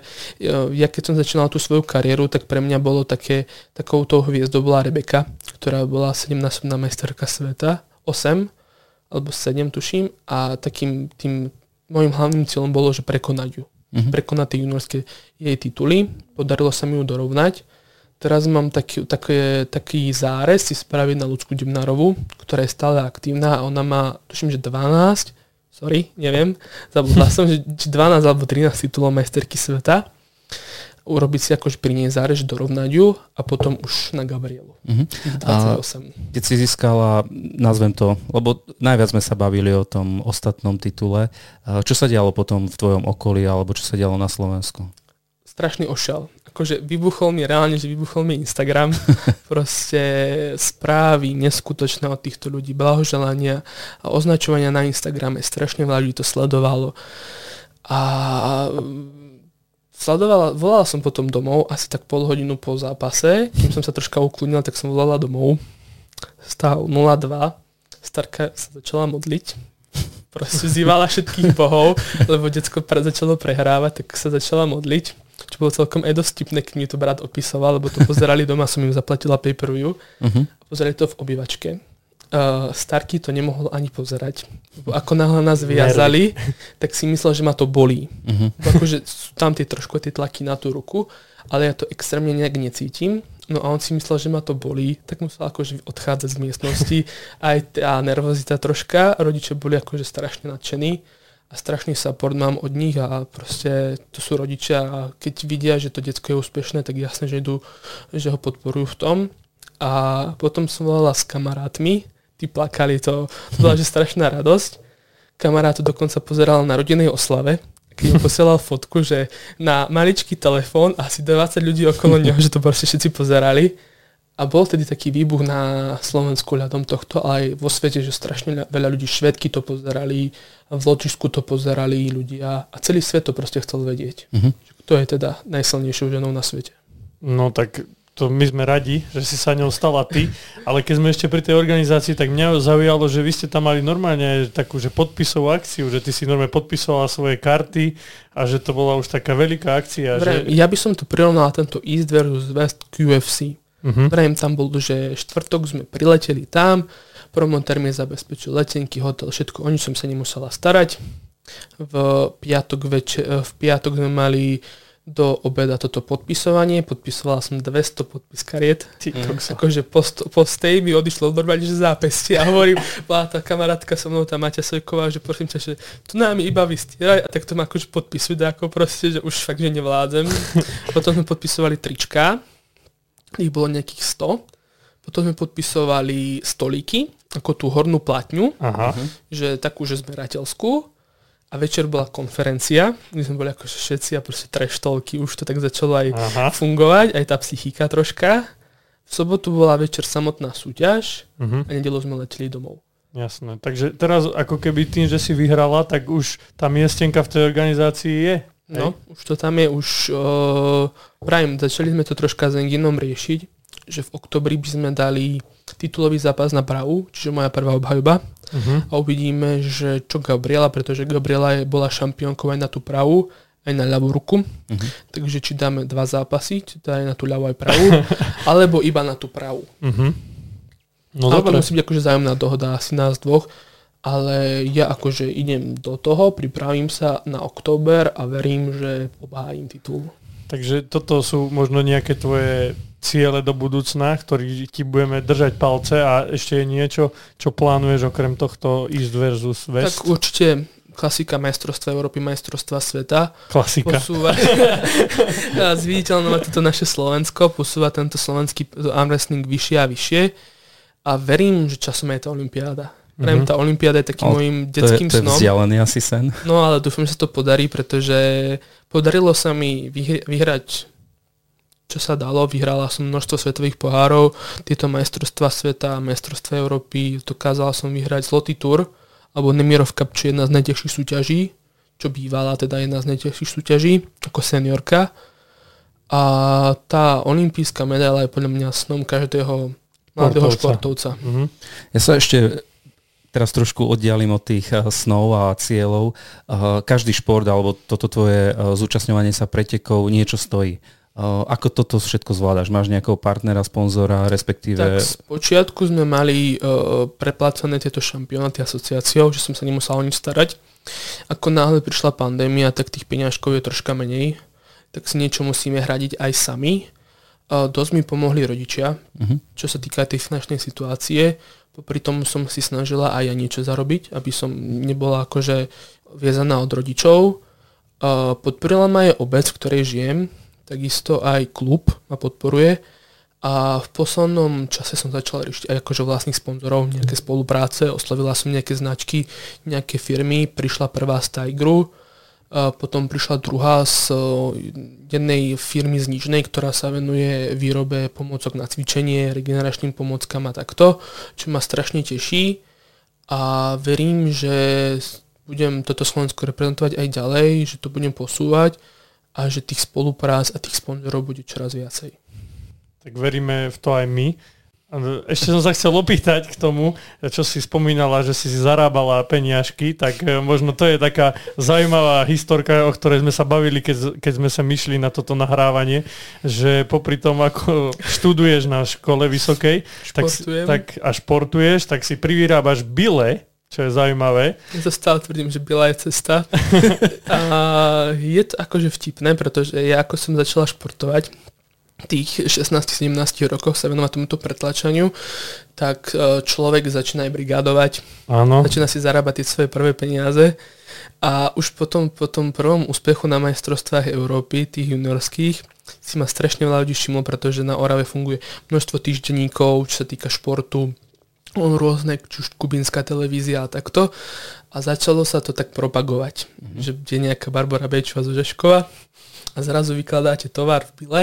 ja keď som začínal tú svoju kariéru, tak pre mňa bolo takouto hviezdou bola Rebeka, ktorá bola 17-násobná majsterka sveta, 8 alebo 7 tuším, a takým tým mojím hlavným cieľom bolo, že prekonať ju. Prekonať tie juniorské jej tituly. Podarilo sa mi ju dorovnať. Teraz mám taký zárez si spraviť na Ľudku Debnárovú, ktorá je stále aktívna a ona má, tuším, že 12, zabudla som, že 12 alebo 13 titulov majsterky sveta. Urobiť si akože pri nej zárez, dorovnať ju a potom už na Gabrielu. A keď si získala, nazvem to, lebo najviac sme sa bavili o tom ostatnom titule, čo sa dialo potom v tvojom okolí alebo čo sa dialo na Slovensku? Strašný ošel. Akože vybuchol mi Instagram. Proste správy neskutočné od týchto ľudí, blahoželania a označovania na Instagrame. Strašne veľa ľudí to sledovalo. A volala som potom domov asi tak pol hodinu po zápase, kým som sa troška ukludnila, tak som volala domov. Stav 0-2, starka sa začala modliť, proste vzývala všetkých bohov, lebo detsko začalo prehrávať, tak sa začala modliť, čo bolo celkom aj dosť vtipné, keď mi to brat opisoval, lebo to pozerali doma, som im zaplatila pay-per-view, pozerali to v obývačke. Starky to nemohol ani pozerať. Ako náhle nás viazali, tak si myslel, že ma to bolí. Uh-huh. Akože sú tam tie trošku tie tlaky na tú ruku, ale ja to extrémne nejak necítim. No a on si myslel, že ma to bolí, tak musel akože odchádzať z miestnosti. Aj tá nervozita troška, rodičia boli akože strašne nadšení a strašný support mám od nich a proste to sú rodičia a keď vidia, že to decko je úspešné, tak jasne, že idú, že ho podporujú v tom. A potom som volala s kamarátmi, tí plakali, to bola že strašná radosť. Kamarát to dokonca pozeral na rodinnej oslave, keď im posielal fotku, že na maličký telefón asi 20 ľudí okolo neho, že to proste všetci pozerali. A bol tedy taký výbuch na Slovensku ľadom tohto, ale aj vo svete, že strašne veľa ľudí, Švédky to pozerali, v Lotyšsku to pozerali ľudia a celý svet to proste chcel vedieť. Kto je teda najsilnejšou ženou na svete? No tak to my sme radi, že si sa ňou stala ty, ale keď sme ešte pri tej organizácii, tak mňa zaujalo, že vy ste tam mali normálne takú, že podpisovú akciu, že ty si normálne podpisovala svoje karty a že to bola už taká veľká akcia. Že... Ja by som to prirovnal tento East versus West QFC. Vrajím, tam bol, že štvrtok sme prileteli tam, promotér mi zabezpečil letenky, hotel, všetko, o nič som sa nemusela starať. V piatok sme mali do obeda toto podpisovanie, podpisovala som 200 podpis kariet. Akože postej mi odišlo normálne, že zápestie a hovorím, bola tá kamarátka so mnou, tá Maťa Sojková, že prosím ťa, že tu nám iba vystieraj a tak to ma akože podpisuj dáko proste, že už fakt, že nevládzem. Potom sme podpisovali trička, ich bolo nejakých 100. Potom sme podpisovali stolíky, ako tú hornú platňu, že takú, že zberateľskú. A večer bola konferencia, my sme boli akože všetci a proste treštolky, už to tak začalo aj fungovať, aj tá psychika troška. V sobotu bola večer samotná súťaž a nedeľu sme leteli domov. Jasné, takže teraz ako keby tým, že si vyhrala, tak už tá miestenka v tej organizácii je. No, už to tam je, už vrajím, začali sme to troška s Enginom riešiť, že v oktobri by sme dali titulový zápas na Prahu, čiže moja prvá obhajoba. A uvidíme, že čo Gabriela, pretože Gabriela bola šampiónkou aj na tú pravú, aj na ľavú ruku. Takže či dáme dva zápasy, či dáme na tú ľavú aj pravú, alebo iba na tú pravú. No ale to musí byť akože zájomná dohoda asi nás dvoch. Ale ja akože idem do toho, pripravím sa na október a verím, že obhájim titul. Takže toto sú možno nejaké tvoje ciele do budúcna, ktorý ti budeme držať palce a ešte je niečo, čo plánuješ okrem tohto East versus West? Tak určite klasika majstrovstva Európy, majstrovstva sveta. Klasika. Posúva zviditeľnovať toto naše Slovensko, posúva tento slovenský arm wrestling vyššie a vyššie a verím, že časom je tá olympiáda. Prém, tá olympiáda je takým mojím detským snom. To je vzdialený asi sen. No ale dúfam, že sa to podarí, pretože podarilo sa mi vyhrať, čo sa dalo. Vyhrala som množstvo svetových pohárov, tieto majstrovstvá sveta, majstrovstvá Európy. Dokázala som vyhrať Zlotý tur, alebo Nemirov Cup, čo je jedna z najťažších súťaží, čo bývala teda jedna z najťažších súťaží, ako seniorka. A tá olympijská medaila je podľa mňa snom každého mladého športovca. Ja sa ešte teraz trošku oddialím od tých snov a cieľov. Každý šport alebo toto tvoje zúčastňovanie sa pretekov niečo stojí. Ako toto všetko zvládaš? Máš nejakého partnera, sponzora, respektíve... Tak spočiatku sme mali preplácané tieto šampionáty asociáciou, že som sa nemusel o nič starať. Ako náhle prišla pandémia, tak tých peňažkov je troška menej. Tak si niečo musíme hradiť aj sami. Dosť mi pomohli rodičia, čo sa týka tej finančnej situácie. Popri tom som si snažila aj ja niečo zarobiť, aby som nebola akože viezaná od rodičov. Podporila ma aj obec, v ktorej žijem, takisto aj klub ma podporuje a v poslednom čase som začala riešiť aj akože vlastných sponzorov, nejaké spolupráce, oslovila som nejaké značky, nejaké firmy, prišla prvá z Tigru, potom prišla druhá z jednej firmy z Nižnej, ktorá sa venuje výrobe pomôcok na cvičenie, regeneračným pomôckam a takto, čo ma strašne teší a verím, že budem toto Slovensko reprezentovať aj ďalej, že to budem posúvať a že tých spoluprác a tých sponzorov bude čoraz viacej. Tak veríme v to aj my. Ešte som sa chcel opýtať k tomu, čo si spomínala, že si zarábala peniažky, tak možno to je taká zaujímavá historka, o ktorej sme sa bavili, keď sme sa myšli na toto nahrávanie, že popri tom, ako študuješ na škole vysokej a športuješ, tak si privyrábaš bile, čo je zaujímavé. Ja to stále tvrdím, že bila je cesta. A je to akože vtipné, pretože ja ako som začala športovať, tých 16-17 rokoch sa venovať tomuto pretlačaniu, tak človek začína aj brigádovať. Áno. Začína si zarábať tie svoje prvé peniaze a už potom po tom prvom úspechu na majstrovstvách Európy, tých juniorských, si ma strašne veľa ľudí všimlo, pretože na Orave funguje množstvo týždenníkov, čo sa týka športu, rôzne, či už kubínska televízia a takto. A začalo sa to tak propagovať, že je nejaká Barbora Bajčiová zo Žaškova, a zrazu vykladáte tovar v bile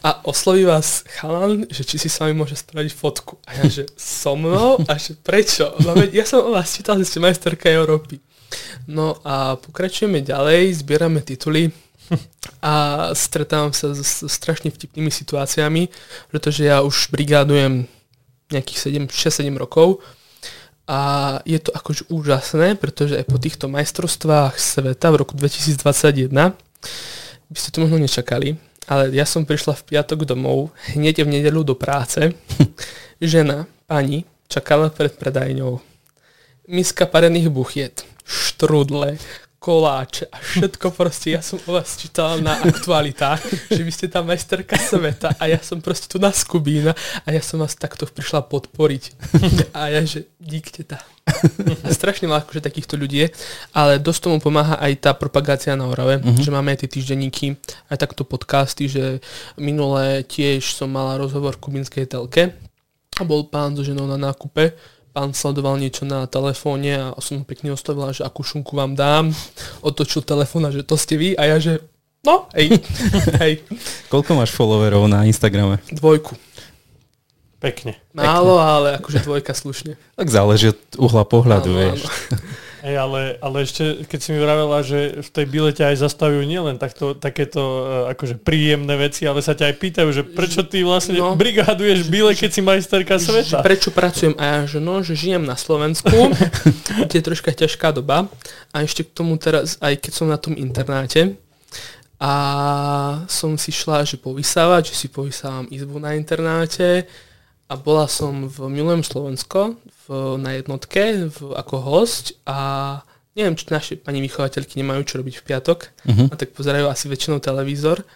a osloví vás chalan, že či si sami môže spraviť fotku. A ja, že so mnou? A že prečo? Ja som o vás čítal, že ste majsterka Európy. No a pokračujeme ďalej, zbierame tituly a stretávam sa s strašne vtipnými situáciami, pretože ja už brigádujem nejakých 6-7 rokov a je to akože úžasné, pretože aj po týchto majstrovstvách sveta v roku 2021 by ste to možno nečakali, ale ja som prišla v piatok domov, hneď v nedeľu do práce. Žena, pani, čakala pred predajňou. Miska parených buchiet, štrúdle, koláče a všetko proste. Ja som o vás čítala na aktualitách, že vy ste tá majsterka sveta a ja som proste tu na Skubína a ja som vás takto prišla podporiť. A ja, že díkte tá. A strašne málo akože takýchto ľudí, ale dosť tomu pomáha aj tá propagácia na Orave, že máme aj tie týždenníky, aj takto podcasty, že minulé tiež som mala rozhovor v kubínskej telke a bol pán so ženou na nákupe, pán sledoval niečo na telefóne a som mu pekne oslovila, že akú šunku vám dám, otočil telefón a že to ste vy a ja, že no, hej, hej. Koľko máš followerov na Instagrame? 2. Pekne. Málo, ale akože 2 slušne. Tak záleží od uhla pohľadu, áno, vieš. Ej, ale ešte, keď si mi vravela, že v tej bilete aj zastavujú nielen takéto akože príjemné veci, ale sa ťa aj pýtajú, že prečo ty vlastne brigáduješ bile, keď si majsterka sveta. Prečo pracujem? A ja, že no, že žijem na Slovensku, kde je troška ťažká doba a ešte k tomu teraz, aj keď som na tom internáte, a som si šla, že povysávať, že si povysávam izbu na internáte. A bola som v Milujem Slovensko na jednotke ako hosť a neviem, či naše pani vychovateľky nemajú čo robiť v piatok, a tak pozerajú asi väčšinou televízor.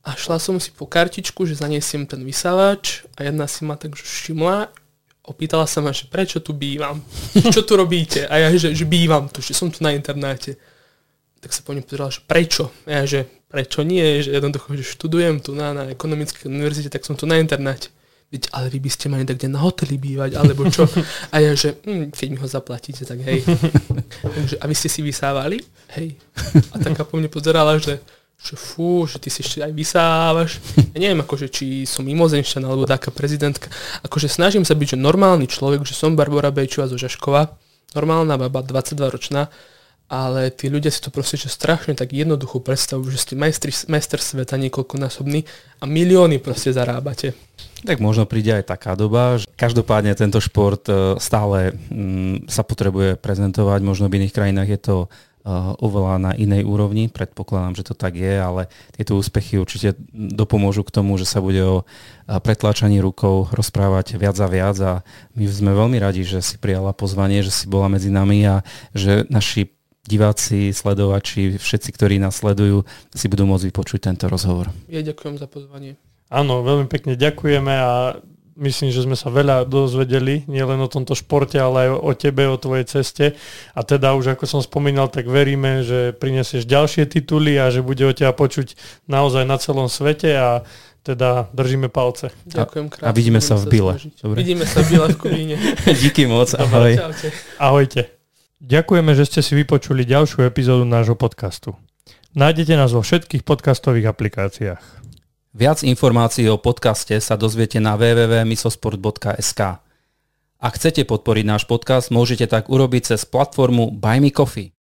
A šla som si po kartičku, že zaniesiem ten vysávač a jedna si ma tak všimla, opýtala sa ma, že prečo tu bývam, čo tu robíte? A ja, že bývam tu, že som tu na internáte. Tak sa po nej pozerala, že prečo? A ja, že prečo nie? Že jednoducho, že študujem tu na ekonomickej univerzite, tak som tu na internáte. Veď, ale vy by ste mali takde na hoteli bývať, alebo čo? A ja, že keď mi ho zaplatíte, tak hej. A vy ste si vysávali? Hej. A taká po mne pozerala, že fú, že ty si ešte aj vysávaš. Ja neviem, akože, či som mimozenšťan, alebo taká prezidentka. Akože snažím sa byť, že normálny človek, že som Barbora Bajčiová zo Žaškova, normálna baba, 22-ročná, ale tí ľudia si to proste že strašne tak jednoducho predstavujú, že ste majster sveta niekoľkonásobný a milióny proste zarábate. Tak možno príde aj taká doba, že každopádne tento šport stále sa potrebuje prezentovať, možno v iných krajinách je to oveľa na inej úrovni, predpokladám, že to tak je, ale tieto úspechy určite dopomôžu k tomu, že sa bude o pretláčaní rukou rozprávať viac a viac a my sme veľmi radi, že si prijala pozvanie, že si bola medzi nami a že naši diváci, sledovači, všetci, ktorí nás sledujú, si budú môcť vypočuť tento rozhovor. Ja ďakujem za pozvanie. Áno, veľmi pekne ďakujeme a myslím, že sme sa veľa dozvedeli, nielen o tomto športe, ale aj o tebe, o tvojej ceste. A teda už, ako som spomínal, tak veríme, že prinesieš ďalšie tituly a že bude o teba počuť naozaj na celom svete a teda držíme palce. Ďakujem krásne. A vidíme sa v bile. Vidíme sa v bile v Kubíne. Díky moc, ahoj. Ahojte. Ďakujeme, že ste si vypočuli ďalšiu epizódu nášho podcastu. Nájdete nás vo všetkých podcastových aplikáciách. Viac informácií o podcaste sa dozviete na www.misosport.sk. Ak chcete podporiť náš podcast, môžete tak urobiť cez platformu Buy Me Coffee.